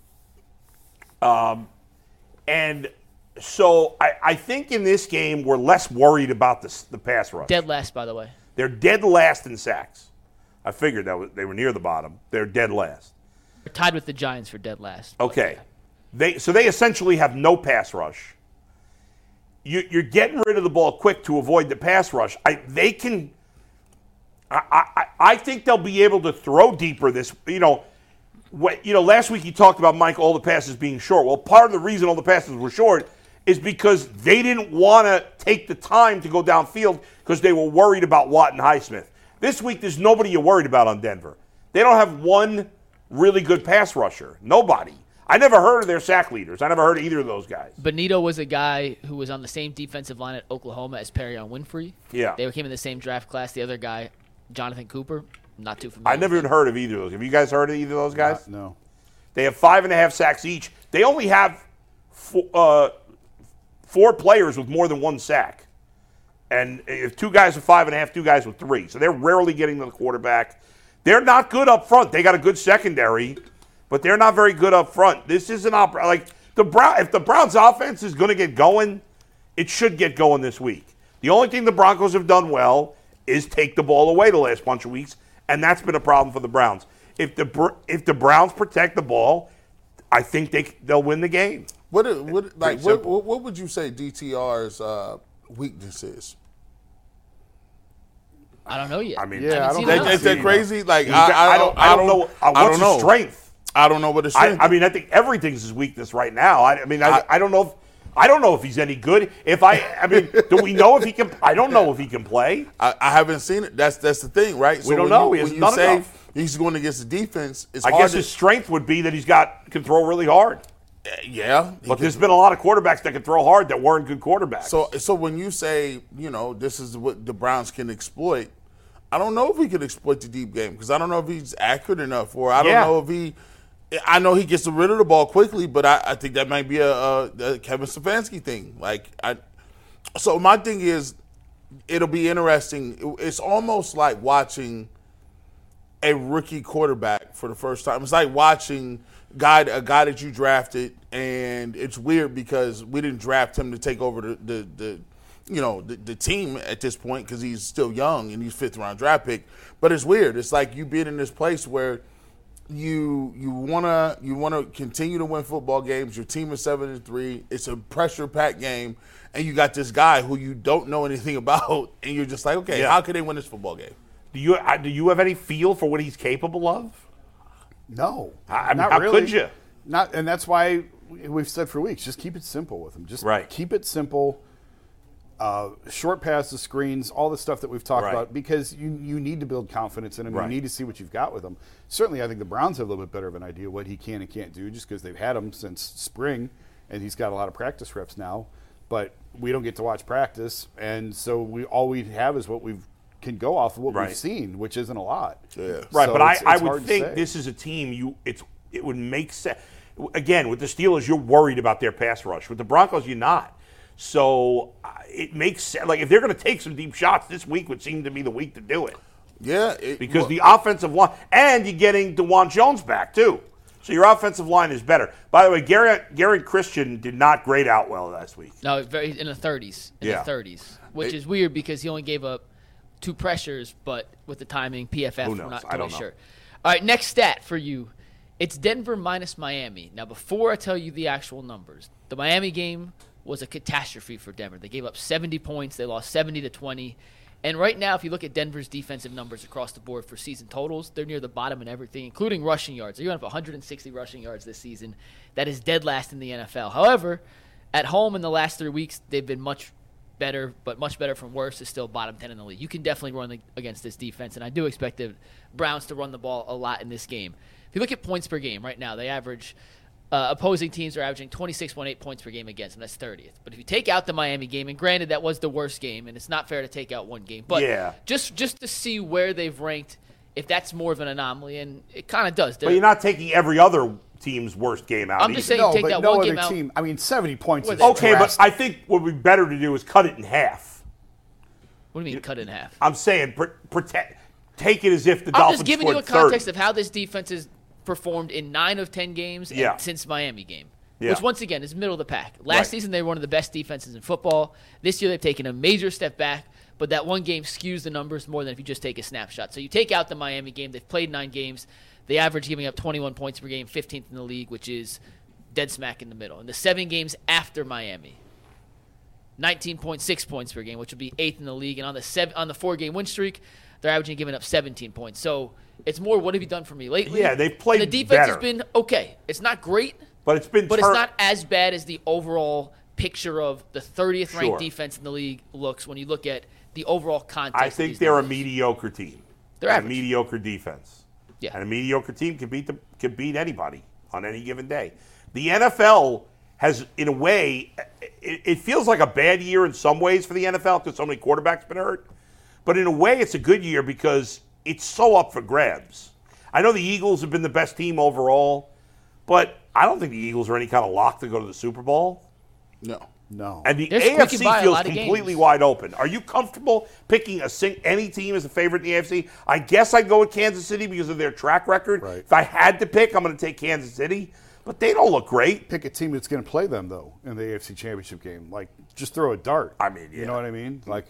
Um, and so I, I think in this game we're less worried about the, the pass rush. Dead last, by the way. They're dead last in sacks. I figured that was, they were near the bottom. They're dead last. They're tied with the Giants for dead last. Okay. Yeah. They so they essentially have no pass rush. You're getting rid of the ball quick to avoid the pass rush. I, they can I, – I, I think they'll be able to throw deeper this – you know, what, you know, last week you talked about, Mike, all the passes being short. Well, part of the reason all the passes were short is because they didn't want to take the time to go downfield because they were worried about Watt and Highsmith. This week there's nobody you're worried about on Denver. They don't have one really good pass rusher. Nobody. I never heard of their sack leaders. I never heard of either of those guys. Benito was a guy who was on the same defensive line at Oklahoma as Perion Winfrey. Yeah. They came in the same draft class. The other guy, Jonathan Cooper, not too familiar. I never even heard of either of those. Have you guys heard of either of those guys? Not, no. They have five and a half sacks each. They only have four, uh, four players with more than one sack. And if two guys with five and a half, two guys with three. So they're rarely getting to the quarterback. They're not good up front. They got a good secondary. But they're not very good up front. This is an op- like the Brown. If the Browns' offense is going to get going, it should get going this week. The only thing the Broncos have done well is take the ball away the last bunch of weeks, and that's been a problem for the Browns. If the if the Browns protect the ball, I think they they'll win the game. What what like what, what would you say D T R's uh, weakness is? I don't know yet. I mean, yeah, I don't. That, is that crazy? Like I, I don't I don't know. I don't know. What's the strength? I don't know what his strength is. I mean, I think everything's his weakness right now. I, I mean, I, I, I don't know if I don't know if he's any good. If I, I mean, do we know if he can? I don't know if he can play. I, I haven't seen it. That's that's the thing, right? We so don't know. You, he has when you say enough. He's going against the defense. It's I hard guess to, his strength would be that he's got can throw really hard. Uh, yeah, but there's been a lot of quarterbacks that can throw hard that weren't good quarterbacks. So, so when you say, you know, this is what the Browns can exploit. I don't know if he could exploit the deep game because I don't know if he's accurate enough, or I don't yeah. know if he. I know he gets rid of the ball quickly, but I, I think that might be a, a, a Kevin Stefanski thing. Like I, so my thing is, it'll be interesting. It's almost like watching a rookie quarterback for the first time. It's like watching guy a guy that you drafted, and it's weird because we didn't draft him to take over the the. the you know, the, the team at this point because he's still young and he's fifth-round draft pick. But it's weird. It's like you being in this place where you you want to you want to continue to win football games. Your team is seven and three. It's a pressure-packed game, and you got this guy who you don't know anything about, and you're just like, okay, yeah. how could they win this football game? Do you do you have any feel for what he's capable of? No. I, not how really. Could you? Not, and that's why we've said for weeks, just keep it simple with him. Just right. keep it simple. Uh, short passes, screens, all the stuff that we've talked right. about, because you you need to build confidence in him. Right. You need to see what you've got with him. Certainly, I think the Browns have a little bit better of an idea what he can and can't do, just because they've had him since spring, and he's got a lot of practice reps now. But we don't get to watch practice, and so we all we have is what we can go off of what right. we've seen, which isn't a lot. Yeah. Right, so but it's, I, it's I would think this is a team you it's it would make sense. Again, with the Steelers, you're worried about their pass rush. With the Broncos, you're not. So it makes sense. Like, if they're going to take some deep shots, this week would seem to be the week to do it. Yeah. It, because well, the offensive line, and you're getting DeJuan Jones back, too. So your offensive line is better. By the way, Garrett, Garrett Christian did not grade out well last week. No, very in the thirties. In yeah. the thirties, which it, is weird because he only gave up two pressures, but with the timing, P F F, we're not I don't sure. Know. All right, next stat for you. It's Denver minus Miami. Now, before I tell you the actual numbers, the Miami game was a catastrophe for Denver. They gave up seventy points. They lost seventy to twenty. And right now, if you look at Denver's defensive numbers across the board for season totals, they're near the bottom in everything, including rushing yards. They're going up one hundred sixty rushing yards this season. That is dead last in the N F L. However, at home in the last three weeks, they've been much better, but much better from worse is still bottom ten in the league. You can definitely run the, against this defense, and I do expect the Browns to run the ball a lot in this game. If you look at points per game right now, they average uh, opposing teams are averaging twenty-six point eight points per game against them. That's thirtieth. But if you take out the Miami game, and granted that was the worst game, and it's not fair to take out one game, but yeah. just just to see where they've ranked, if that's more of an anomaly, and it kind of does. They're, but you're not taking every other team's worst game out. I'm just either. saying no, take that no one game out. Team, I mean, seventy points is okay, but I think what would be better to do is cut it in half. What do you mean you, cut it in half? I'm saying pre- protect, take it as if the I'm Dolphins scored I'm just giving you a context thirty. Of how this defense has performed in nine of ten games yeah. and since Miami game, yeah. which once again is middle of the pack. Last right. season they were one of the best defenses in football. This year they've taken a major step back, but that one game skews the numbers more than if you just take a snapshot. So you take out the Miami game, they've played nine games. They average giving up twenty-one points per game, fifteenth in the league, which is dead smack in the middle. In the seven games after Miami, nineteen point six points per game, which would be eighth in the league. And on the seven, on the four-game win streak, they're averaging giving up seventeen points. So it's more, what have you done for me lately? Yeah, they've played better. The defense better. has been okay. It's not great, but it's been. But ter- it's not as bad as the overall picture of the thirtieth ranked sure. defense in the league looks when you look at the overall context. I think they're numbers. a mediocre team. They're average. A mediocre defense. Yeah. And a mediocre team can beat the, can beat anybody on any given day. The N F L has, in a way, it, it feels like a bad year in some ways for the N F L because so many quarterbacks have been hurt. But in a way, it's a good year because it's so up for grabs. I know the Eagles have been the best team overall, but I don't think the Eagles are any kind of lock to go to the Super Bowl. No. No. And the A F C feels completely wide open. Are you comfortable picking a sing- any team as a favorite in the A F C? I guess I'd go with Kansas City because of their track record. Right. If I had to pick, I'm going to take Kansas City. But they don't look great. Pick a team that's going to play them, though, in the A F C Championship game. Like, just throw a dart. I mean, yeah. You know what I mean? Like,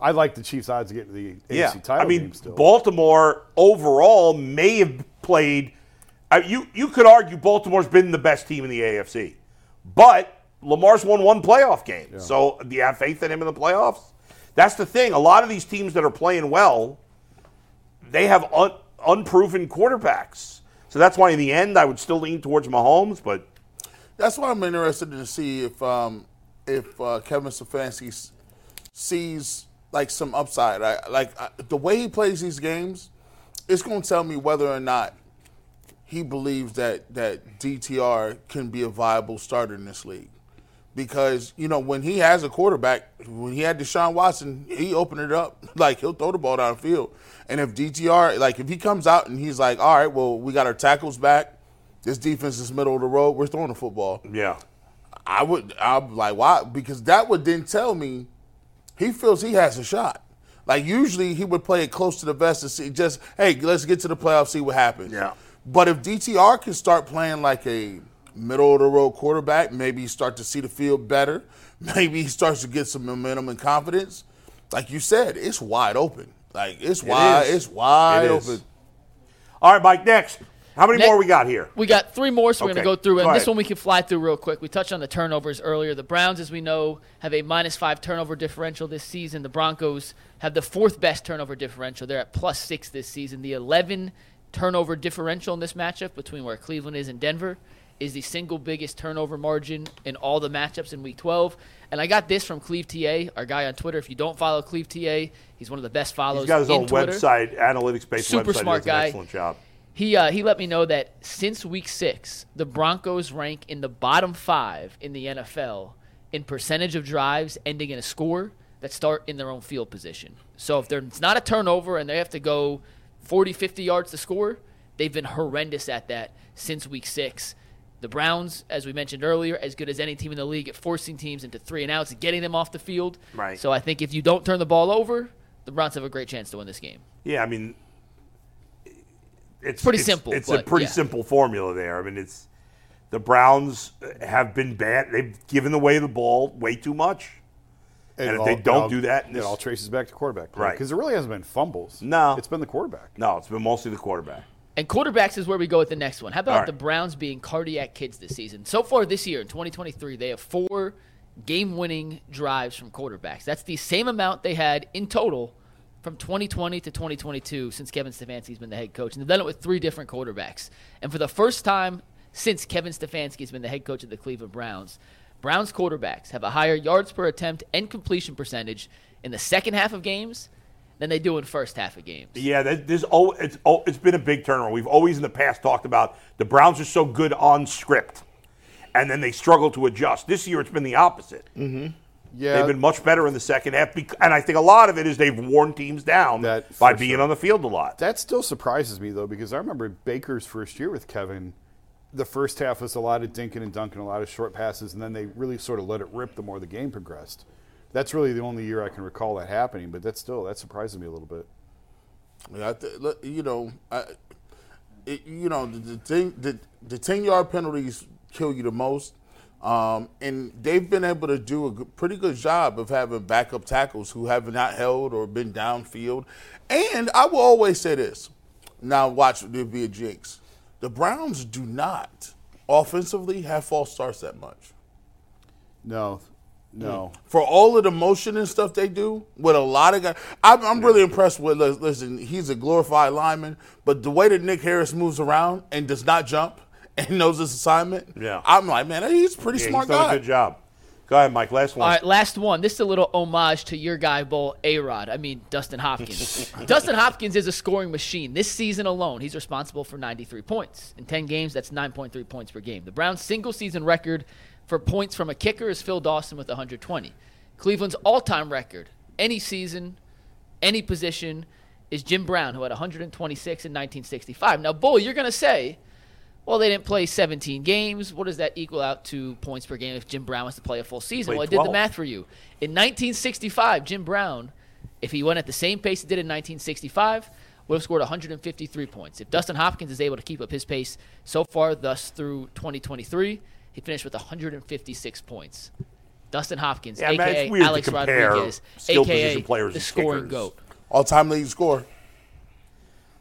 I like the Chiefs' odds to get to the A F C yeah. title I mean, game still. Baltimore overall may have played uh, – you, you could argue Baltimore's been the best team in the A F C. But – Lamar's won one playoff game. Yeah. So do you have faith in him in the playoffs? That's the thing. A lot of these teams that are playing well, they have un- unproven quarterbacks. So that's why in the end I would still lean towards Mahomes. But that's why I'm interested to see if um, if uh, Kevin Stefanski sees like some upside. I, like I, the way he plays these games, it's going to tell me whether or not he believes that that D T R can be a viable starter in this league. Because, you know, when he has a quarterback, when he had Deshaun Watson, he opened it up. Like, he'll throw the ball downfield. And if D T R, like, if he comes out and he's like, all right, well, we got our tackles back. This defense is middle of the road. We're throwing the football. Yeah. I would, I'm like, why? Because that would then tell me he feels he has a shot. Like, usually he would play it close to the vest and see just, hey, let's get to the playoffs, see what happens. Yeah. But if D T R can start playing like a – middle-of-the-road quarterback, maybe you start to see the field better. Maybe he starts to get some momentum and confidence. Like you said, it's wide open. Like, it's it wide, is. it's wide it open. Is. All right, Mike, next. How many next, more we got here? We got three more, so okay. we're going to go through. And go this one we can fly through real quick. We touched on the turnovers earlier. The Browns, as we know, have a minus five turnover differential this season. The Broncos have the fourth-best turnover differential. They're at plus six this season. The eleven turnover differential in this matchup between where Cleveland is and Denver is the single biggest turnover margin in all the matchups in Week twelve. And I got this from Cleve T A, our guy on Twitter. If you don't follow Cleve T A, he's one of the best follows in Twitter. He's got his own Twitter. website, analytics-based Super website. Super smart guy. He does an excellent job. He, uh, he let me know that since Week six, the Broncos rank in the bottom five in the N F L in percentage of drives ending in a score that start in their own field position. So if there's not a turnover and they have to go forty, fifty yards to score, they've been horrendous at that since Week six. The Browns, as we mentioned earlier, as good as any team in the league at forcing teams into three and outs and getting them off the field. Right. So I think if you don't turn the ball over, the Browns have a great chance to win this game. Yeah, I mean, it's pretty it's, simple. It's but, a pretty yeah. simple formula there. I mean, it's the Browns have been bad. They've given away the ball way too much. And, and if all, they don't all, do that, this, it all traces back to quarterback, right? Because there really hasn't been fumbles. No, it's been the quarterback. No, it's been mostly the quarterback. And quarterbacks is where we go with the next one. How about right. the Browns being cardiac kids this season? So far this year, in twenty twenty-three, they have four game-winning drives from quarterbacks. That's the same amount they had in total from twenty twenty to twenty twenty-two since Kevin Stefanski's been the head coach. And they've done it with three different quarterbacks. And for the first time since Kevin Stefanski's been the head coach of the Cleveland Browns, Browns quarterbacks have a higher yards per attempt and completion percentage in the second half of games than they do in first half of games. Yeah, there's always, it's, it's been a big turnaround. We've always in the past talked about the Browns are so good on script, and then they struggle to adjust. This year it's been the opposite. Mm-hmm. Yeah, they've been much better in the second half, because, and I think a lot of it is they've worn teams down that, by being sure. on the field a lot. That still surprises me, though, because I remember Baker's first year with Kevin, the first half was a lot of dinking and dunking, a lot of short passes, and then they really sort of let it rip the more the game progressed. That's really the only year I can recall that happening, but that's still, that surprises me a little bit. And I th- you know, I, it, you know, the, the thing, the, the ten-yard penalties kill you the most, um, and they've been able to do a good, pretty good job of having backup tackles who have not held or been downfield. And I will always say this. Now watch, there'll be a jinx. The Browns do not offensively have false starts that much. No, no. For all of the motion and stuff they do, with a lot of guys, I'm, I'm really impressed with, listen, he's a glorified lineman, but the way that Nick Harris moves around and does not jump and knows his assignment, yeah. I'm like, man, he's a pretty yeah, smart he's guy. He's done a good job. Go ahead, Mike. Last one. All right, last one. This is a little homage to your guy, Bull A-Rod. I mean, Dustin Hopkins. Dustin Hopkins is a scoring machine. This season alone, he's responsible for ninety-three points. In ten games, that's nine point three points per game. The Browns' single-season record for points from a kicker is Phil Dawson with one hundred twenty. Cleveland's all-time record, any season, any position, is Jim Brown, who had one hundred twenty-six in nineteen sixty-five. Now, Bull, you're going to say, well, they didn't play seventeen games. What does that equal out to points per game if Jim Brown was to play a full season? Well, I did the math for you. In nineteen sixty-five, Jim Brown, if he went at the same pace he did in nineteen sixty-five, would have scored one hundred fifty-three points. If Dustin Hopkins is able to keep up his pace so far, thus through twenty twenty-three, he finished with one hundred fifty-six poits. Dustin Hopkins, yeah, a k a. Man, Alex Rodriguez, a k a the scoring GOAT. All-time leading scorer.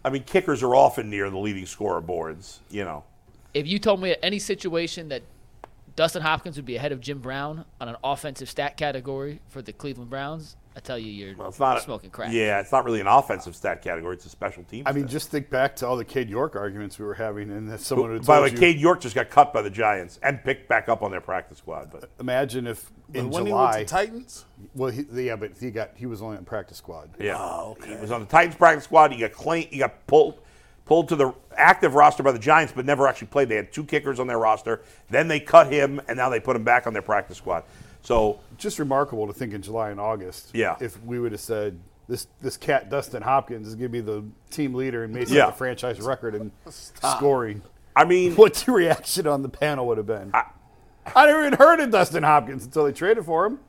I mean, kickers are often near the leading scorer boards, you know. If you told me at any situation that Dustin Hopkins would be ahead of Jim Brown on an offensive stat category for the Cleveland Browns, I tell you, you're well, it's not smoking crack. Yeah, it's not really an offensive stat category. It's a special team. I stat. mean, just think back to all the Cade York arguments we were having, and that someone would. By the way, you, Cade York just got cut by the Giants and picked back up on their practice squad. But imagine if in when July, he went to Titans. Well, he, yeah, but he got he was only on practice squad. Yeah, oh, okay. He was on the Titans practice squad. He got claimed, He got pulled. Pulled to the active roster by the Giants, but never actually played. They had two kickers on their roster. Then they cut him, and now they put him back on their practice squad. So just remarkable to think in July and August, yeah. if we would have said this this cat Dustin Hopkins is going to be the team leader and maybe yeah. the franchise record in scoring. I mean, what the reaction on the panel would have been? I, I never even heard of Dustin Hopkins until they traded for him.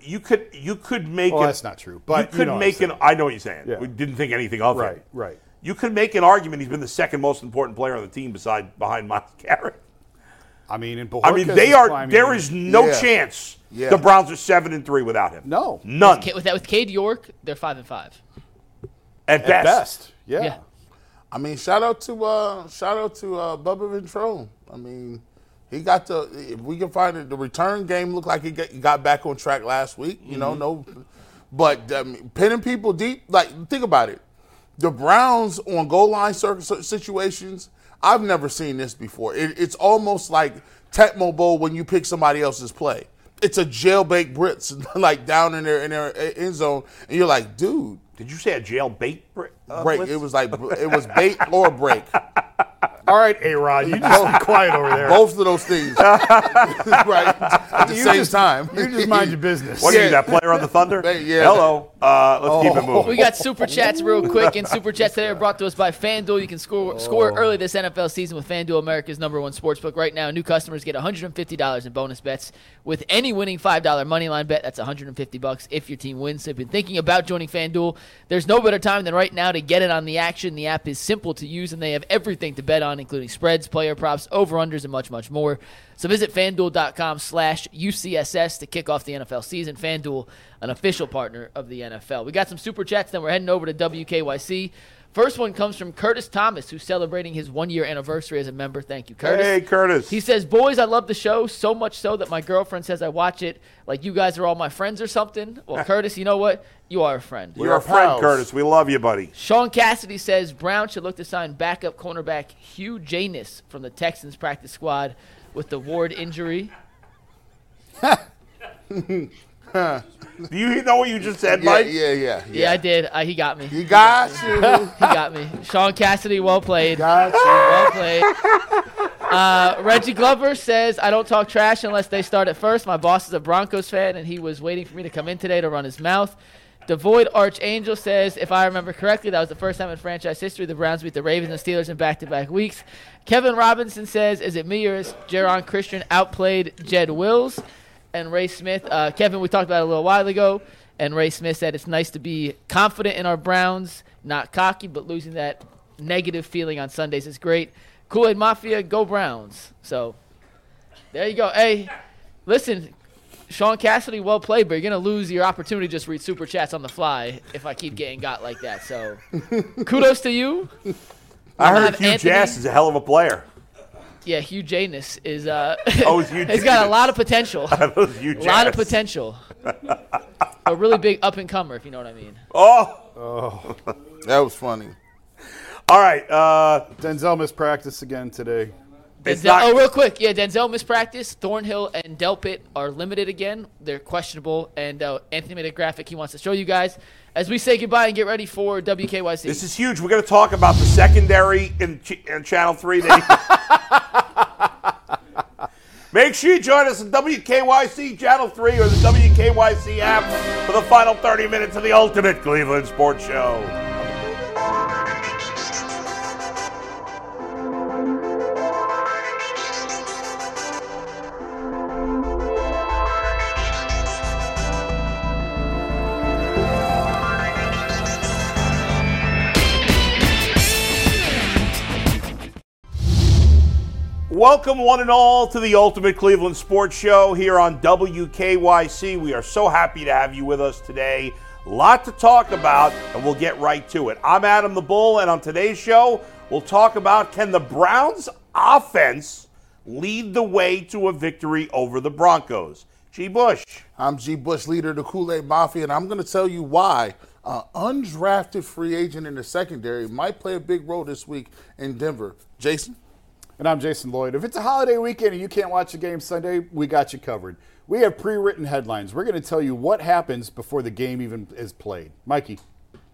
You could you could make well, it, that's not true, but you could you know make an. I know what you're saying. Yeah. We didn't think anything of right, it. Right, right. You could make an argument he's been the second most important player on the team beside behind Miles Garrett. I mean, in I mean, they are. There is no yeah. chance yeah. the Browns are seven and three without him. No, none. With, with that, with Cade York, they're five and five. At, At best. best, yeah. yeah. I mean, shout out to uh, shout out to uh, Bubba Ventrone. I mean, he got the. If we can find it, the return game looked like he got, he got back on track last week. You mm-hmm. know, no, but um, pinning people deep. Like, think about it. The Browns on goal line situations, I've never seen this before. It, it's almost like Tecmo Bowl when you pick somebody else's play. It's a jailbait Brits, like down in their in their end zone, and you're like, dude, did you say a jailbait Brit? Uh, break? Blitz? It was like it was bait or break. All right, A-Rod, you just be quiet over there. Both of those things, right? At the you same just, time, you just mind your business. What yeah. are you, that player on the Thunder? Yeah. Hello. Uh, let's oh. keep it moving. We got Super Chats real quick, and Super Chats today are brought to us by FanDuel. You can score, oh. score early this N F L season with FanDuel, America's number one sportsbook. Right now, new customers get one hundred fifty dollars in bonus bets with any winning five dollar moneyline bet. That's one hundred fifty dollars if your team wins. So if you've been thinking about joining FanDuel, there's no better time than right now to get in on the action. The app is simple to use, and they have everything to bet on, including spreads, player props, over-unders, and much, much more. So visit FanDuel.com slash UCSS to kick off the N F L season. FanDuel, an official partner of the N F L. We got some Super Chats, then we're heading over to W K Y C. First one comes from Curtis Thomas, who's celebrating his one-year anniversary as a member. Thank you, Curtis. Hey, Curtis. He says, boys, I love the show so much so that my girlfriend says I watch it like you guys are all my friends or something. Well, Curtis, you know what? You are a friend. You're, You're a friend, pals. Curtis. We love you, buddy. Sean Cassidy says, Brown should look to sign backup cornerback Hugh Janis from the Texans practice squad with the Ward injury. Huh. Do you know what you just said, yeah, Mike? Yeah, yeah, yeah. Yeah, I did. Uh, he got me. He got you. He got me. Sean Cassidy, well played. Got you. Well played. Uh, Reggie Glover says, I don't talk trash unless they start at first. My boss is a Broncos fan, and he was waiting for me to come in today to run his mouth. Devoid Archangel says, if I remember correctly, that was the first time in franchise history the Browns beat the Ravens and Steelers in back-to-back weeks. Kevin Robinson says, is it me or is Jaron Christian outplayed Jed Wills? And Ray Smith, uh, Kevin, we talked about it a little while ago, and Ray Smith said it's nice to be confident in our Browns, not cocky, but losing that negative feeling on Sundays is great. Kool-Aid Mafia, go Browns. So there you go. Hey, listen, Sean Cassidy, well played, but you're going to lose your opportunity to just read Super Chats on the fly if I keep getting got like that. So kudos to you. I We're heard Hugh Janis is a hell of a player. Yeah, Hugh Janis is uh, oh, Hugh he's got a lot of potential. Oh, Hugh Janis. A lot of potential. A really big up-and-comer, if you know what I mean. Oh. Oh. That was funny. All right. Uh, Denzel mispracticed again today. Denzel, not- oh, real quick. Yeah, Denzel mispracticed. Thornhill and Delpit are limited again. They're questionable. And uh, Anthony made a graphic he wants to show you guys as we say goodbye and get ready for W K Y C. This is huge. We're going to talk about the secondary in, Ch- in Channel three. They- Make sure you join us on W K Y C Channel three or the W K Y C app for the final thirty minutes of the ultimate Cleveland sports show. Welcome, one and all, to the Ultimate Cleveland Sports Show here on W K Y C. We are so happy to have you with us today. A lot to talk about, and we'll get right to it. I'm Adam the Bull, and on today's show, we'll talk about can the Browns' offense lead the way to a victory over the Broncos? G. Bush. I'm G. Bush, leader of the Kool-Aid Mafia, and I'm going to tell you why. An uh, undrafted free agent in the secondary might play a big role this week in Denver. Jason? And I'm Jason Lloyd. If it's a holiday weekend and you can't watch a game Sunday, we got you covered. We have pre-written headlines. We're going to tell you what happens before the game even is played. Mikey.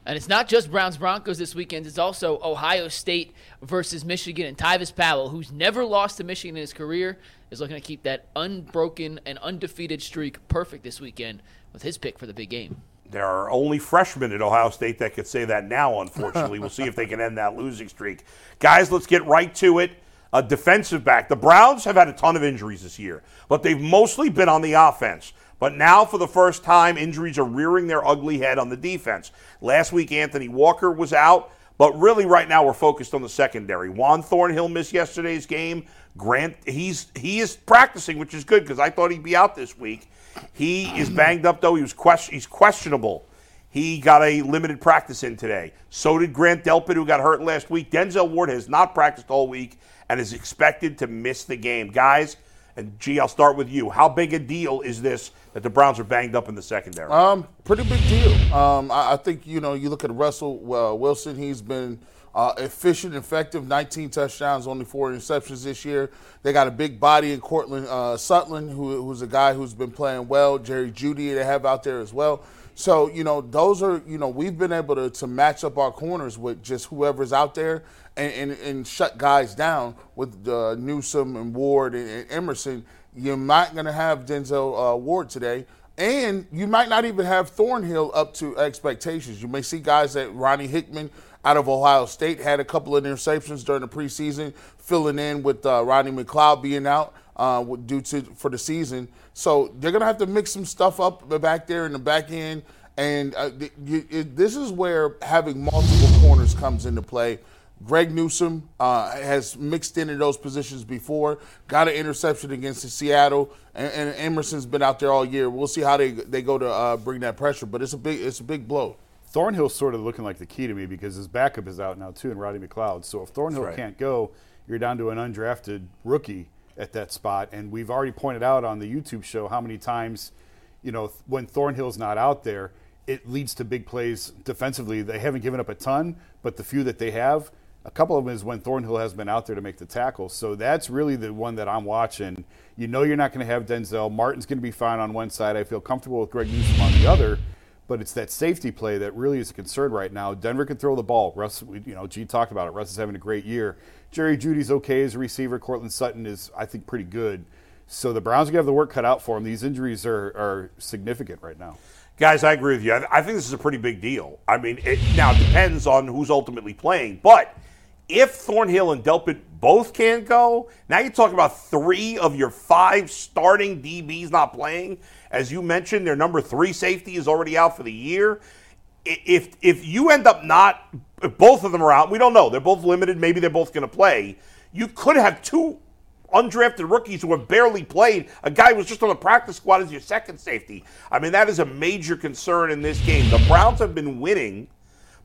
And it's not just Browns-Broncos this weekend. It's also Ohio State versus Michigan. And Tyvis Powell, who's never lost to Michigan in his career, is looking to keep that unbroken and undefeated streak perfect this weekend with his pick for the big game. There are only freshmen at Ohio State that could say that now, unfortunately. We'll see if they can end that losing streak. Guys, let's get right to it. A defensive back. The Browns have had a ton of injuries this year, but they've mostly been on the offense. But now, for the first time, injuries are rearing their ugly head on the defense. Last week, Anthony Walker was out, but really right now we're focused on the secondary. Juan Thornhill missed yesterday's game. Grant, he's he is practicing, which is good because I thought he'd be out this week. He is banged up, though. He was question, he's questionable. He got a limited practice in today. So did Grant Delpit, who got hurt last week. Denzel Ward has not practiced all week and is expected to miss the game. Guys, and G, I'll start with you. How big a deal is this that the Browns are banged up in the secondary? Um, pretty big deal. Um, I, I think, you know, you look at Russell uh, Wilson, he's been uh, efficient, effective, nineteen touchdowns, only four interceptions this year. They got a big body in Courtland uh, Sutton, who, who's a guy who's been playing well. Jerry Jeudy they have out there as well. So, you know, those are, you know, we've been able to, to match up our corners with just whoever's out there and, and, and shut guys down with uh, Newsome and Ward and, and Emerson. You're not going to have Denzel uh, Ward today. And you might not even have Thornhill up to expectations. You may see guys that Ronnie Hickman out of Ohio State had a couple of interceptions during the preseason, filling in with uh, Rodney McLeod being out uh, due to for the season. So they're going to have to mix some stuff up back there in the back end. And uh, you, it, this is where having multiple corners comes into play. Greg Newsome uh, has mixed into those positions before, got an interception against Seattle, and, and Emerson's been out there all year. We'll see how they they go to uh, bring that pressure, but it's a big it's a big blow. Thornhill's sort of looking like the key to me because his backup is out now too, and Rodney McLeod. So if Thornhill right. can't go, you're down to an undrafted rookie at that spot. And we've already pointed out on the YouTube show how many times, you know, when Thornhill's not out there, it leads to big plays defensively. They haven't given up a ton, but the few that they have, a couple of them is when Thornhill has been out there to make the tackle. So that's really the one that I'm watching. You know you're not going to have Denzel. Martin's going to be fine on one side. I feel comfortable with Greg Newsome on the other. But it's that safety play that really is a concern right now. Denver can throw the ball. Russ, you know, G talked about it. Russ is having a great year. Jerry Jeudy's okay as a receiver. Courtland Sutton is, I think, pretty good. So the Browns are going to have the work cut out for them. These injuries are, are significant right now. Guys, I agree with you. I, th- I think this is a pretty big deal. I mean, it now depends on who's ultimately playing. But if Thornhill and Delpit both can't go, now you're talking about three of your five starting D Bs not playing. As you mentioned, their number three safety is already out for the year. If if you end up not, if both of them are out, we don't know. They're both limited. Maybe they're both going to play. You could have two undrafted rookies who have barely played. A guy who was just on the practice squad as your second safety. I mean, that is a major concern in this game. The Browns have been winning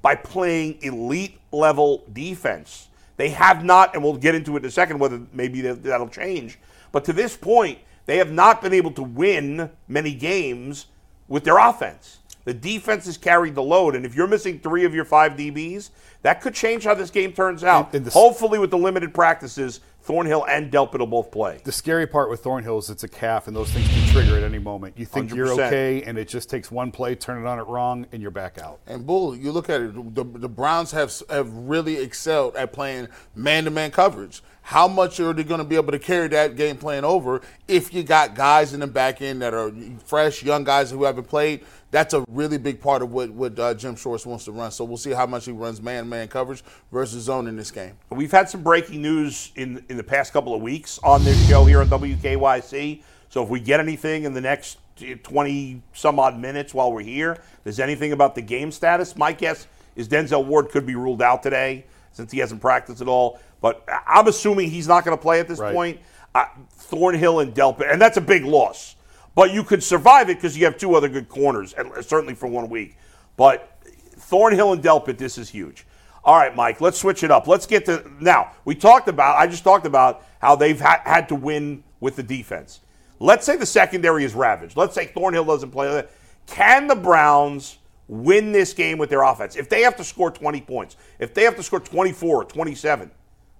by playing elite-level defense. They have not, and we'll get into it in a second, whether maybe that'll change. But to this point, they have not been able to win many games with their offense. The defense has carried the load, and if you're missing three of your five D Bs, that could change how this game turns out. And, and the, hopefully with the limited practices, Thornhill and Delpit will both play. The scary part with Thornhill is it's a calf, and those things can trigger at any moment. You think one hundred percent you're okay, and it just takes one play, turn it on it wrong, and you're back out. And, Bull, you look at it, the, the Browns have, have really excelled at playing man-to-man coverage. How much are they going to be able to carry that game plan over if you got guys in the back end that are fresh, young guys who haven't played? That's a really big part of what, what uh, Jim Schwartz wants to run. So we'll see how much he runs man-to-man coverage versus zone in this game. We've had some breaking news in, in the past couple of weeks on this show here on W K Y C. So if we get anything in the next twenty-some-odd minutes while we're here, there's anything about the game status, my guess is Denzel Ward could be ruled out today since he hasn't practiced at all. But I'm assuming he's not going to play at this right. point. Uh, Thornhill and Delpit, and that's a big loss. But you could survive it because you have two other good corners, and certainly for one week. But Thornhill and Delpit, this is huge. All right, Mike, let's switch it up. Let's get to now. We talked about, I just talked about how they've ha- had to win with the defense. Let's say the secondary is ravaged. Let's say Thornhill doesn't play. Can the Browns win this game with their offense? If they have to score twenty points, if they have to score twenty-four or twenty-seven,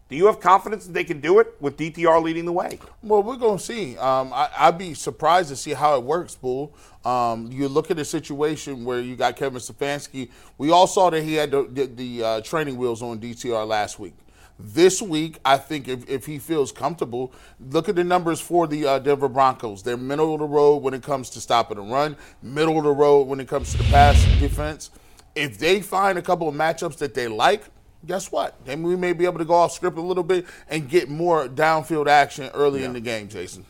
do you have confidence that they can do it with D T R leading the way? Well, we're going to see. Um, I, I'd be surprised to see how it works, Bull. Um, you look at a situation where you got Kevin Stefanski. We all saw that he had the, the, the uh, training wheels on D T R last week. This week, I think if, if he feels comfortable, look at the numbers for the uh, Denver Broncos. They're middle of the road when it comes to stopping the run, middle of the road when it comes to the pass defense. If they find a couple of matchups that they like, guess what? Then we may be able to go off script a little bit and get more downfield action early yeah. in the game, Jason.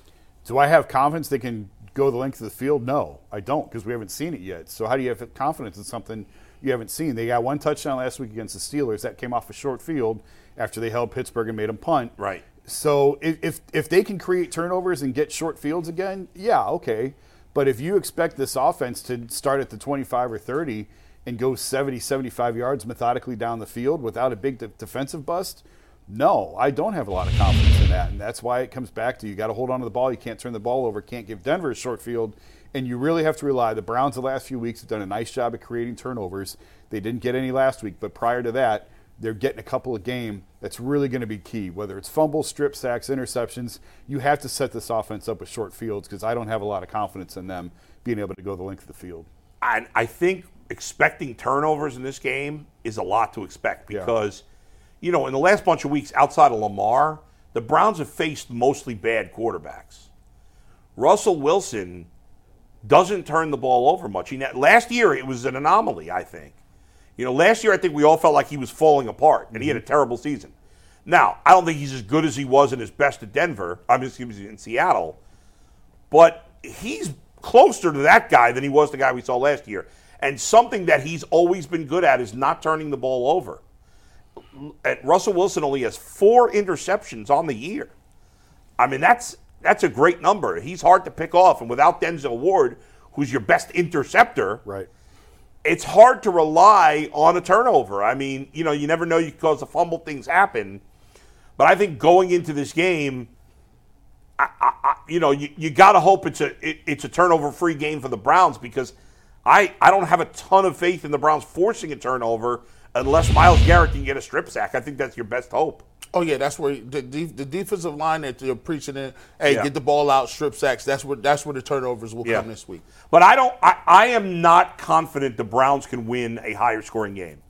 Do I have confidence they can go the length of the field? No, I don't, because we haven't seen it yet. So how do you have confidence in something you haven't seen? They got one touchdown last week against the Steelers. That came off a short field after they held Pittsburgh and made them punt. Right. So if if, if they can create turnovers and get short fields again, yeah, okay. But if you expect this offense to start at the twenty-five or thirty and go seventy, seventy-five yards methodically down the field without a big de- defensive bust, no, I don't have a lot of confidence in that. And that's why it comes back to you got to hold on to the ball. You can't turn the ball over. Can't give Denver a short field. And you really have to rely. The Browns the last few weeks have done a nice job of creating turnovers. They didn't get any last week, but prior to that, they're getting a couple of game that's really going to be key, whether it's fumbles, strip sacks, interceptions. You have to set this offense up with short fields because I don't have a lot of confidence in them being able to go the length of the field. I, I think expecting turnovers in this game is a lot to expect because, yeah. you know, in the last bunch of weeks outside of Lamar, the Browns have faced mostly bad quarterbacks. Russell Wilson doesn't turn the ball over much. He, last year, it was an anomaly, I think. You know, last year, I think we all felt like he was falling apart, and he had a terrible season. Now, I don't think he's as good as he was in his best at Denver. I mean, excuse me, in Seattle. But he's closer to that guy than he was the guy we saw last year. And something that he's always been good at is not turning the ball over. And Russell Wilson only has four interceptions on the year. I mean, that's that's a great number. He's hard to pick off. And without Denzel Ward, who's your best interceptor, right, it's hard to rely on a turnover. I mean, you know, you never know, you cause a fumble, things happen. But I think going into this game, I, I, I, you know, you, you got to hope it's a it, it's a turnover-free game for the Browns, because I, I don't have a ton of faith in the Browns forcing a turnover unless Miles Garrett can get a strip sack. I think that's your best hope. Oh, yeah, that's where the the defensive line that you're preaching in, hey, yeah. get the ball out, strip sacks, that's where that's where the turnovers will yeah. come this week. But I don't I, I am not confident the Browns can win a higher scoring game.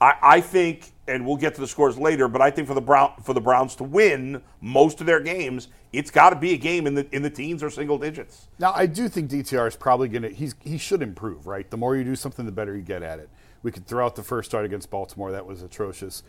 I, I think, and we'll get to the scores later, but I think for the Brown for the Browns to win most of their games, it's got to be a game in the in the teens or single digits. Now, I do think D T R is probably going to he's he should improve, right? The more you do something, the better you get at it. We could throw out the first start against Baltimore, that was atrocious.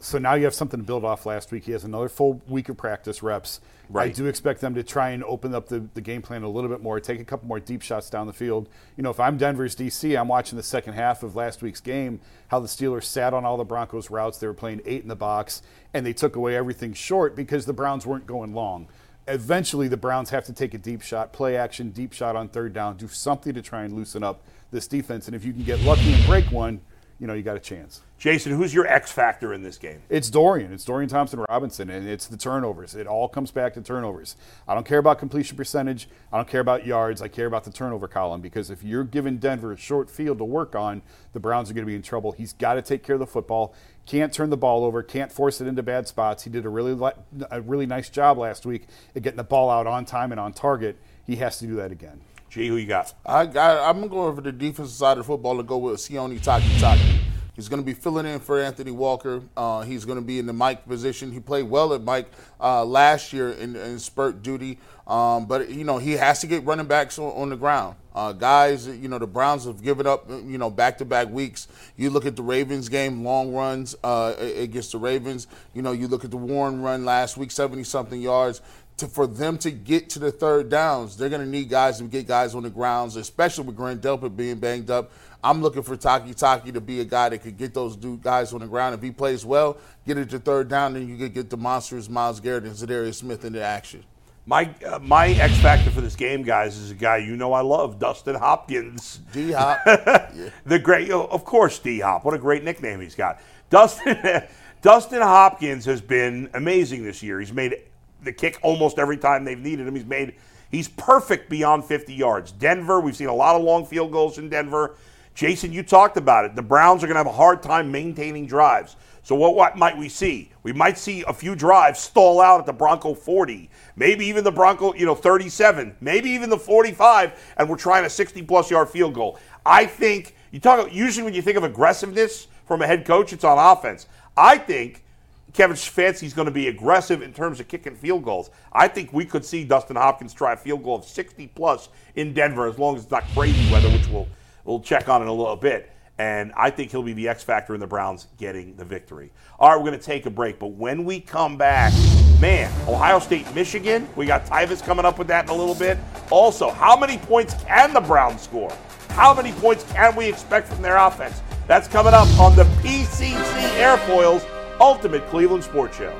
So now you have something to build off last week. He has another full week of practice reps. Right. I do expect them to try and open up the, the game plan a little bit more, take a couple more deep shots down the field. You know, if I'm Denver's D C, I'm watching the second half of last week's game, how the Steelers sat on all the Broncos' routes. They were playing eight in the box, and they took away everything short because the Browns weren't going long. Eventually, the Browns have to take a deep shot, play action, deep shot on third down, do something to try and loosen up this defense. And if you can get lucky and break one, you know, you got a chance. Jason, who's your X factor in this game? It's Dorian. It's Dorian Thompson-Robinson, and it's the turnovers. It all comes back to turnovers. I don't care about completion percentage. I don't care about yards. I care about the turnover column, because if you're giving Denver a short field to work on, the Browns are going to be in trouble. He's got to take care of the football. Can't turn the ball over. Can't force it into bad spots. He did a really li- a really nice job last week at getting the ball out on time and on target. He has to do that again. Gee, who you got? I, I, I'm going to go over the defensive side of the football and go with Sione Takitaki. He's going to be filling in for Anthony Walker. Uh, he's going to be in the Mike position. He played well at Mike uh, last year in, in spurt duty. Um, but, you know, he has to get running backs on, on the ground. Uh, guys, you know, the Browns have given up, you know, back-to-back weeks. You look at the Ravens game, long runs uh, against the Ravens. You know, you look at the Warren run last week, seventy-something yards. To, for them to get to the third downs, they're going to need guys to get guys on the grounds, especially with Grant Delpit being banged up. I'm looking for Takitaki to be a guy that could get those dude guys on the ground. If he plays well, get it to third down, then you could get the monsters Miles Garrett and Zadarius Smith into action. My uh, my X factor for this game, guys, is a guy you know I love, Dustin Hopkins. D Hop, yeah. the great, of course, D Hop. What a great nickname he's got. Dustin Dustin Hopkins has been amazing this year. He's made the kick almost every time they've needed him. He's made he's perfect beyond fifty yards. Denver, we've seen a lot of long field goals in Denver. Jason, you talked about it. The Browns are going to have a hard time maintaining drives. So what, what might we see? We might see a few drives stall out at the Bronco forty, maybe even the Bronco, you know, thirty-seven, maybe even the forty-five, and we're trying a sixty-plus yard field goal. I think you talk usually when you think of aggressiveness from a head coach, it's on offense. I think Kevin Stefanski's going to be aggressive in terms of kicking field goals. I think we could see Dustin Hopkins try a field goal of sixty-plus in Denver, as long as it's not crazy weather, which we'll, we'll check on in a little bit. And I think he'll be the X factor in the Browns getting the victory. All right, we're going to take a break. But when we come back, man, Ohio State, Michigan, we got Tyvis coming up with that in a little bit. Also, how many points can the Browns score? How many points can we expect from their offense? That's coming up on the P C C Airfoils Ultimate Cleveland Sports Show.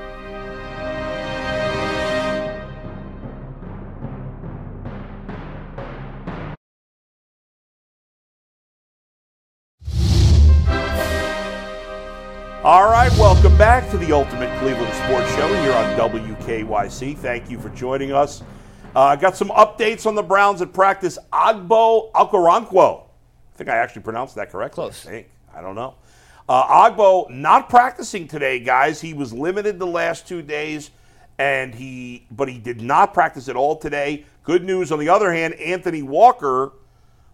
All right, welcome back to the Ultimate Cleveland Sports Show here on W K Y C. Thank you for joining us. I uh, got some updates on the Browns at practice. Ogbo Okoronkwo. I think I actually pronounced that correctly. Close. I think. I don't know. Uh, Ogbo not practicing today, guys. He was limited the last two days, and he but he did not practice at all today. Good news, on the other hand, Anthony Walker,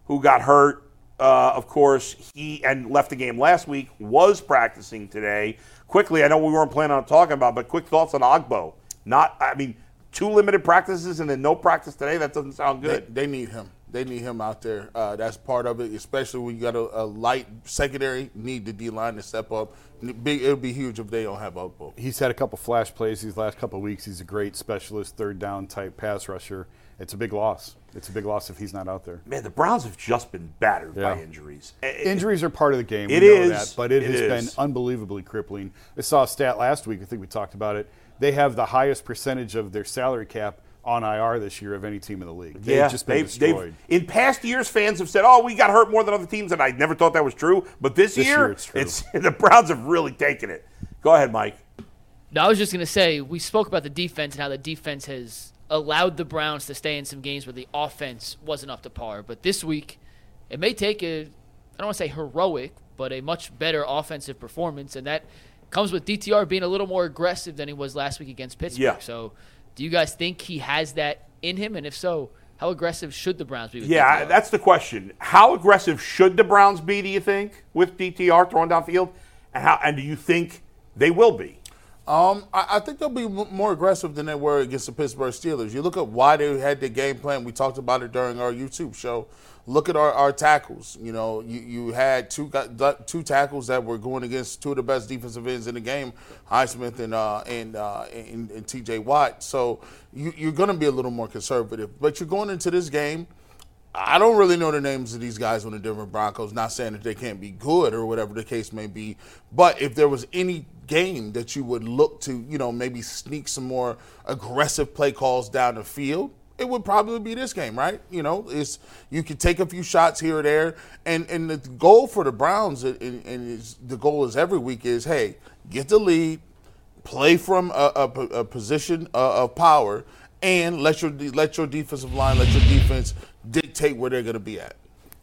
who got hurt, uh, of course, he and left the game last week, was practicing today. Quickly, I know we weren't planning on talking about, but quick thoughts on Ogbo. Not, I mean, two limited practices and then no practice today. That doesn't sound good. They, they need him. They need him out there. Uh, that's part of it, especially when you got a, a light secondary. Need the D-line to step up. It'll be huge if they don't have Ogbo. He's had a couple flash plays these last couple of weeks. He's a great specialist, third down type pass rusher. It's a big loss. It's a big loss if he's not out there. Man, the Browns have just been battered yeah. by injuries. It, injuries are part of the game. It we know is. That, but it, it has is. been unbelievably crippling. I saw a stat last week. I think we talked about it. They have the highest percentage of their salary cap on I R this year of any team in the league. They've yeah, just been they've, destroyed. They've, in past years, fans have said, oh, we got hurt more than other teams, and I never thought that was true. But this, this year, year it's true. It's, the Browns have really taken it. Go ahead, Mike. No, I was just going to say, we spoke about the defense and how the defense has allowed the Browns to stay in some games where the offense wasn't up to par. But this week, it may take a, I don't want to say heroic, but a much better offensive performance, and that comes with D T R being a little more aggressive than he was last week against Pittsburgh. Yeah. So do you guys think he has that in him? And if so, how aggressive should the Browns be with yeah, D T R? Yeah, that's the question. How aggressive should the Browns be, do you think, with D T R throwing downfield? And how? And do you think they will be? Um, I, I think they'll be more aggressive than they were against the Pittsburgh Steelers. You look at why they had the game plan. We talked about it during our YouTube show. Look at our, our tackles. You know, you, you had two two tackles that were going against two of the best defensive ends in the game, Highsmith and uh, and, uh, and and T J Watt. So you, you're going to be a little more conservative. But you're going into this game. I don't really know the names of these guys on the Denver Broncos. Not saying that they can't be good or whatever the case may be, but if there was any game that you would look to, you know, maybe sneak some more aggressive play calls down the field, it would probably be this game, right? You know, it's you can take a few shots here or there, and and the goal for the Browns, and, and the goal is every week is, hey, get the lead, play from a, a, a position of power, and let your let your defensive line, let your defense dictate where they're going to be at.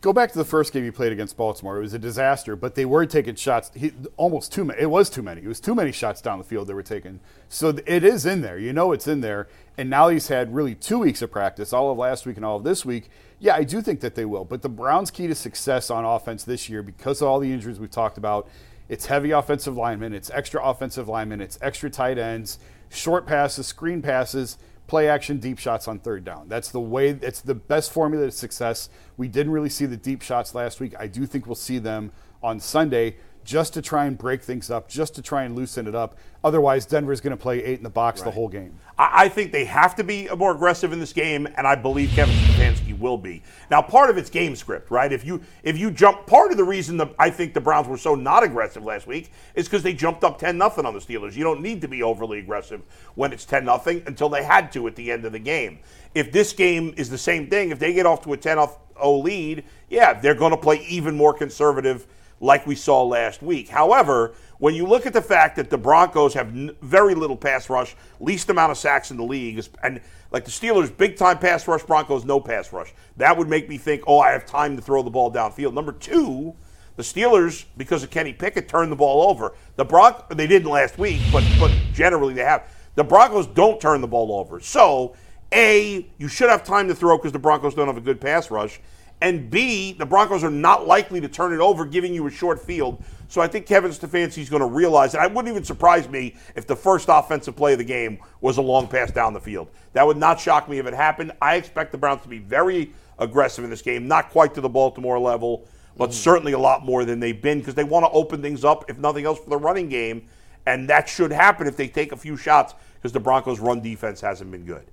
Go back to the first game you played against Baltimore. It was a disaster, but they were taking shots. He, almost too many. It was too many. It was too many shots down the field they were taking. So it is in there. You know it's in there. And now he's had really two weeks of practice, all of last week and all of this week. Yeah, I do think that they will. But the Browns' key to success on offense this year, because of all the injuries we've talked about, it's heavy offensive linemen, it's extra offensive linemen, it's extra tight ends, short passes, screen passes, play action, deep shots on third down. That's the way, it's the best formula to success. We didn't really see the deep shots last week. I do think we'll see them on Sunday just to try and break things up, just to try and loosen it up. Otherwise, Denver's going to play eight in the box right. the whole game. I think they have to be more aggressive in this game, and I believe Kevin Stefanski will be. Now, part of it's game script, right? If you if you jump, part of the reason the, I think the Browns were so not aggressive last week is because they jumped up ten nothing on the Steelers. You don't need to be overly aggressive when it's ten nothing until they had to at the end of the game. If this game is the same thing, if they get off to a ten nothing lead, yeah, they're going to play even more conservative like we saw last week. However, when you look at the fact that the Broncos have n- very little pass rush, least amount of sacks in the league, and like the Steelers, big-time pass rush, Broncos, no pass rush. That would make me think, oh, I have time to throw the ball downfield. Number two, the Steelers, because of Kenny Pickett, turned the ball over. The Bron- They didn't last week, but but generally they have. The Broncos don't turn the ball over. So, A, you should have time to throw because the Broncos don't have a good pass rush. And B, the Broncos are not likely to turn it over, giving you a short field. So I think Kevin Stefanski's going to realize that. It wouldn't even surprise me if the first offensive play of the game was a long pass down the field. That would not shock me if it happened. I expect the Browns to be very aggressive in this game, not quite to the Baltimore level, but mm-hmm. certainly a lot more than they've been because they want to open things up, if nothing else, for the running game. And that should happen if they take a few shots because the Broncos' run defense hasn't been good.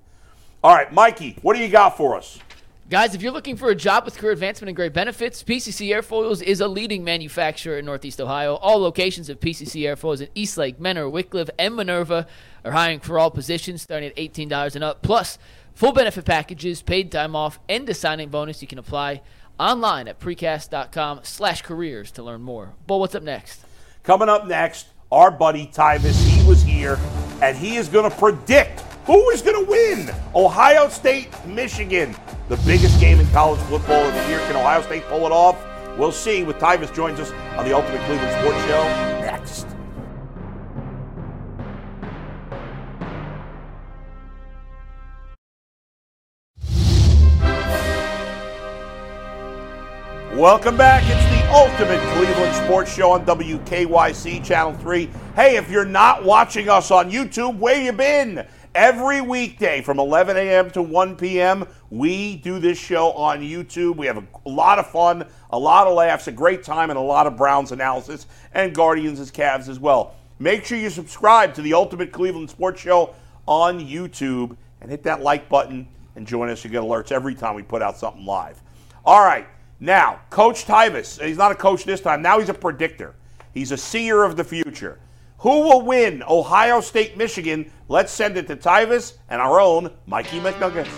All right, Mikey, what do you got for us? Guys, if you're looking for a job with career advancement and great benefits, P C C Airfoils is a leading manufacturer in Northeast Ohio. All locations of P C C Airfoils in Eastlake, Menor, Wickliffe, and Minerva are hiring for all positions starting at eighteen dollars and up, plus full benefit packages, paid time off, and a signing bonus. You can apply online at precast.com slash careers to learn more. Bull, what's up next? Coming up next, our buddy Tyvis, he was here, and he is going to predict who is going to win? Ohio State, Michigan. The biggest game in college football of the year. Can Ohio State pull it off? We'll see. With Tyvis joins us on the Ultimate Cleveland Sports Show next. Welcome back. It's the Ultimate Cleveland Sports Show on W K Y C Channel three. Hey, if you're not watching us on YouTube, where you been? Every weekday from eleven a.m. to one p.m., we do this show on YouTube. We have a lot of fun, a lot of laughs, a great time, and a lot of Browns analysis and Guardians as Cavs as well. Make sure you subscribe to the Ultimate Cleveland Sports Show on YouTube and hit that like button and join us. You get alerts every time we put out something live. All right. Now, Coach Tyvis, he's not a coach this time. Now he's a predictor. He's a seer of the future. Who will win Ohio State, Michigan? Let's send it to Tyvis and our own Mikey McNuggets.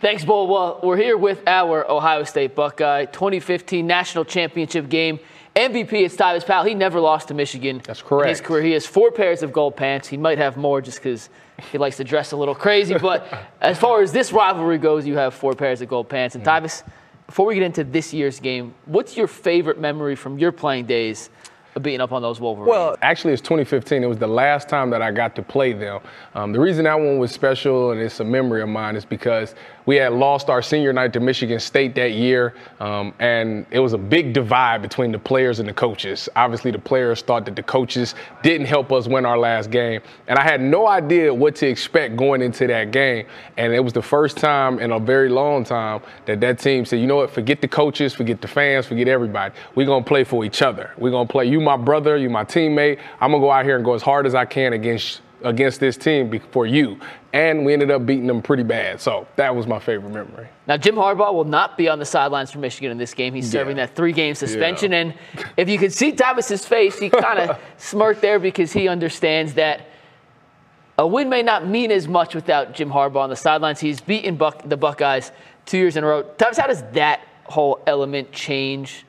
Thanks, Bo. Well, we're here with our Ohio State Buckeye twenty fifteen National Championship game. M V P is Tyvis Powell. He never lost to Michigan. That's correct. In his career, he has four pairs of gold pants. He might have more just because he likes to dress a little crazy. But as far as this rivalry goes, you have four pairs of gold pants. And, Tyvis, before we get into this year's game, what's your favorite memory from your playing days of beating up on those Wolverines? Well, actually, it's twenty fifteen. It was the last time that I got to play them. Um, the reason that one was special, and it's a memory of mine, is because we had lost our senior night to Michigan State that year, um, and it was a big divide between the players and the coaches. Obviously, the players thought that the coaches didn't help us win our last game, and I had no idea what to expect going into that game, and it was the first time in a very long time that that team said, you know what, forget the coaches, forget the fans, forget everybody. We're going to play for each other. We're going to play. You my brother, you my teammate. I'm going to go out here and go as hard as I can against against this team for you. And we ended up beating them pretty bad. So that was my favorite memory. Now, Jim Harbaugh will not be on the sidelines for Michigan in this game. He's yeah. serving that three-game suspension. Yeah. And if you could see Tyvis's face, he kind of smirked there because he understands that a win may not mean as much without Jim Harbaugh on the sidelines. He's beaten Buck, the Buckeyes two years in a row. Tyvis, how does that whole element change,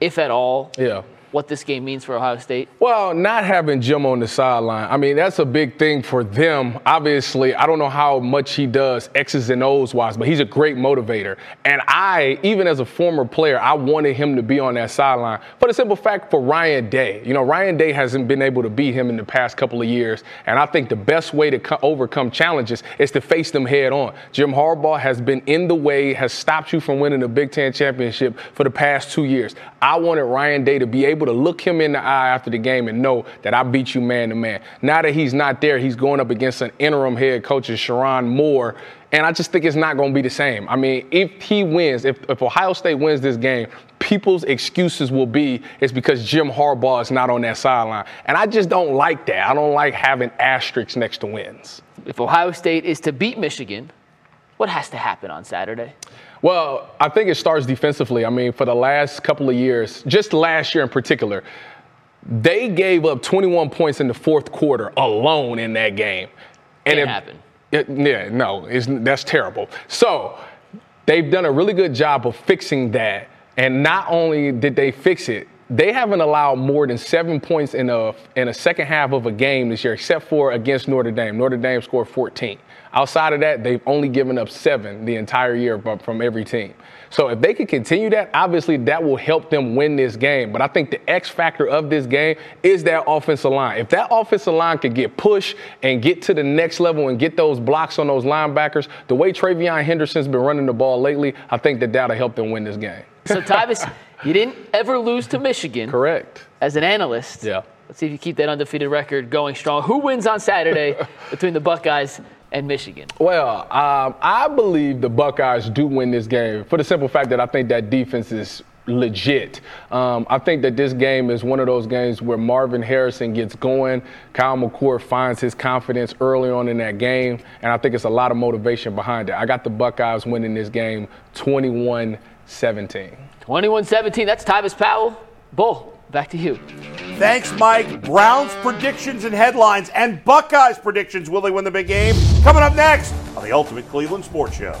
if at all? Yeah. What this game means for Ohio State? Well, not having Jim on the sideline, I mean, that's a big thing for them. Obviously, I don't know how much he does X's and O's wise, but he's a great motivator. And I, even as a former player, I wanted him to be on that sideline for the simple fact for Ryan Day. You know, Ryan Day hasn't been able to beat him in the past couple of years, and I think the best way to co- overcome challenges is to face them head on. Jim Harbaugh has been in the way, has stopped you from winning the Big Ten championship for the past two years. I wanted Ryan Day to be able to look him in the eye after the game and know that I beat you man to man. Now that he's not there, he's going up against an interim head coach, Sharon Moore, and I just think it's not going to be the same. I mean, if he wins, if, if Ohio State wins this game, people's excuses will be it's because Jim Harbaugh is not on that sideline. And I just don't like that. I don't like having asterisks next to wins. If Ohio State is to beat Michigan, what has to happen on Saturday? Well, I think it starts defensively. I mean, for the last couple of years, just last year in particular, they gave up twenty-one points in the fourth quarter alone in that game. And it happened. Yeah, no, it's, that's terrible. So they've done a really good job of fixing that. And not only did they fix it, they haven't allowed more than seven points in a in a second half of a game this year, except for against Notre Dame. Notre Dame scored fourteen. Outside of that, they've only given up seven the entire year from every team. So if they could continue that, obviously that will help them win this game. But I think the X factor of this game is that offensive line. If that offensive line could get pushed and get to the next level and get those blocks on those linebackers, the way Travion Henderson's been running the ball lately, I think that that'll help them win this game. So, Tyvis, you didn't ever lose to Michigan. Correct. As an analyst. Yeah. Let's see if you keep that undefeated record going strong. Who wins on Saturday between the Buckeyes and Michigan? Well, um, I believe the Buckeyes do win this game for the simple fact that I think that defense is legit. Um, I think that this game is one of those games where Marvin Harrison gets going. Kyle McCord finds his confidence early on in that game, and I think it's a lot of motivation behind it. I got the Buckeyes winning this game twenty-one seventeen. twenty-one seventeen. That's Tyvis Powell. Bull, back to you. Thanks, Mike. Browns predictions and headlines and Buckeyes predictions. Will they win the big game? Coming up next on the Ultimate Cleveland Sports Show.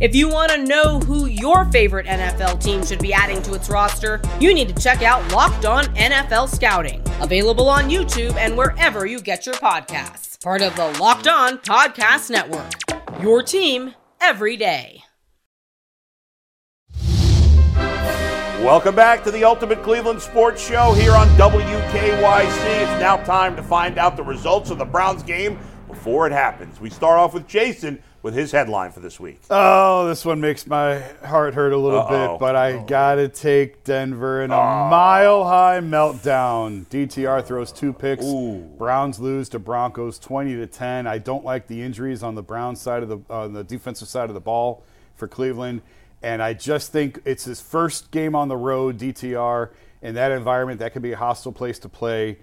If you want to know who your favorite N F L team should be adding to its roster, you need to check out Locked On N F L Scouting, available on YouTube and wherever you get your podcasts. Part of the Locked On Podcast Network, your team every day. Welcome back to the Ultimate Cleveland Sports Show here on W K Y C. It's now time to find out the results of the Browns game before it happens. We start off with Jason with his headline for this week. Oh, this one makes my heart hurt a little Uh-oh. bit, but I got to take Denver in a oh. mile-high meltdown. D T R throws two picks. Ooh. Browns lose to Broncos twenty to ten. I don't like the injuries on the Browns side of the uh, the defensive side of the ball for Cleveland. And I just think it's his first game on the road, D T R, in that environment. That could be a hostile place to play.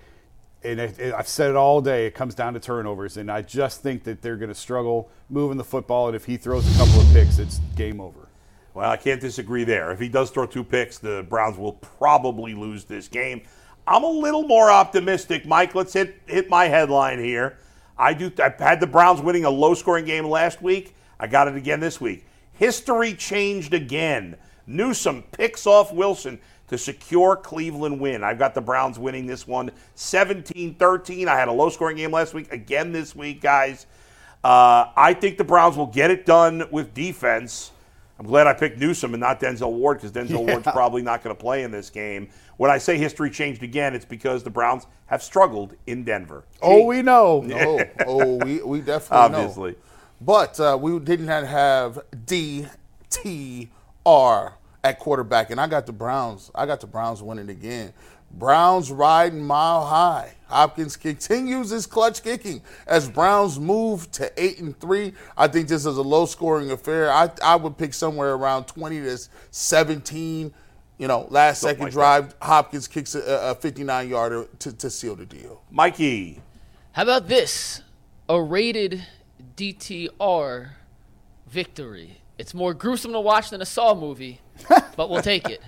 And it, it, I've said it all day. It comes down to turnovers. And I just think that they're going to struggle moving the football. And if he throws a couple of picks, it's game over. Well, I can't disagree there. If he does throw two picks, the Browns will probably lose this game. I'm a little more optimistic, Mike. Let's hit, hit my headline here. I do. I had the Browns winning a low-scoring game last week. I got it again this week. History changed again. Newsome picks off Wilson to secure Cleveland win. I've got the Browns winning this one seventeen thirteen. I had a low-scoring game last week. Again this week, guys. Uh, I think the Browns will get it done with defense. I'm glad I picked Newsome and not Denzel Ward because Denzel yeah. Ward's probably not going to play in this game. When I say history changed again, it's because the Browns have struggled in Denver. Gee. Oh, we know. no. Oh, we, we definitely Obviously. know. Obviously. But uh, we did not have D T R at quarterback, and I got the Browns. I got the Browns winning again. Browns riding mile high. Hopkins continues his clutch kicking as Browns move to eight and three. I think this is a low-scoring affair. I I would pick somewhere around twenty to seventeen. You know, last Something second like drive, that. Hopkins kicks a, a fifty-nine yarder to, to seal the deal. Mikey, how about this? A rated D T R victory. It's more gruesome to watch than a Saw movie, but we'll take it.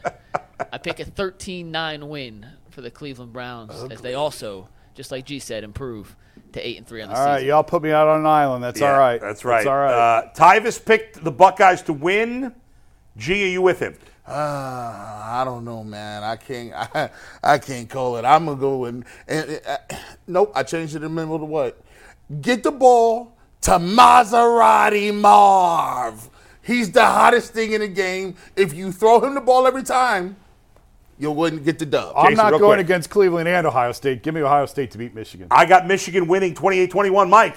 I pick a thirteen nine win for the Cleveland Browns okay. as they also, just like G said, improve to eight and three on the all season. All right, y'all put me out on an island. That's yeah, all right. That's right. That's all right. Uh, Tyvis picked the Buckeyes to win. G, are you with him? Uh, I don't know, man. I can't I, I can't call it. I'm going to go and, and uh, nope, I changed it in the middle to what? Get the ball to Maserati Marv. He's the hottest thing in the game. If you throw him the ball every time, you wouldn't get the dub. I'm Jason, not going quick. against Cleveland and Ohio State. Give me Ohio State to beat Michigan. I got Michigan winning twenty-eight twenty-one. Mike.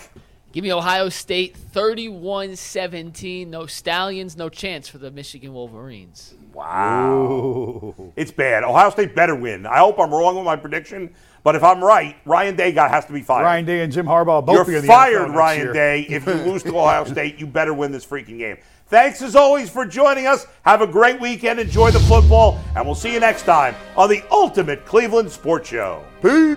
Give me Ohio State thirty-one seventeen. No Stallions, no chance for the Michigan Wolverines. Wow. Ooh. It's bad. Ohio State better win. I hope I'm wrong with my prediction. But if I'm right, Ryan Day got has to be fired. Ryan Day and Jim Harbaugh both be in the fired, N F L Ryan year. Day. If you lose to Ohio State, you better win this freaking game. Thanks, as always, for joining us. Have a great weekend. Enjoy the football. And we'll see you next time on the Ultimate Cleveland Sports Show. Peace.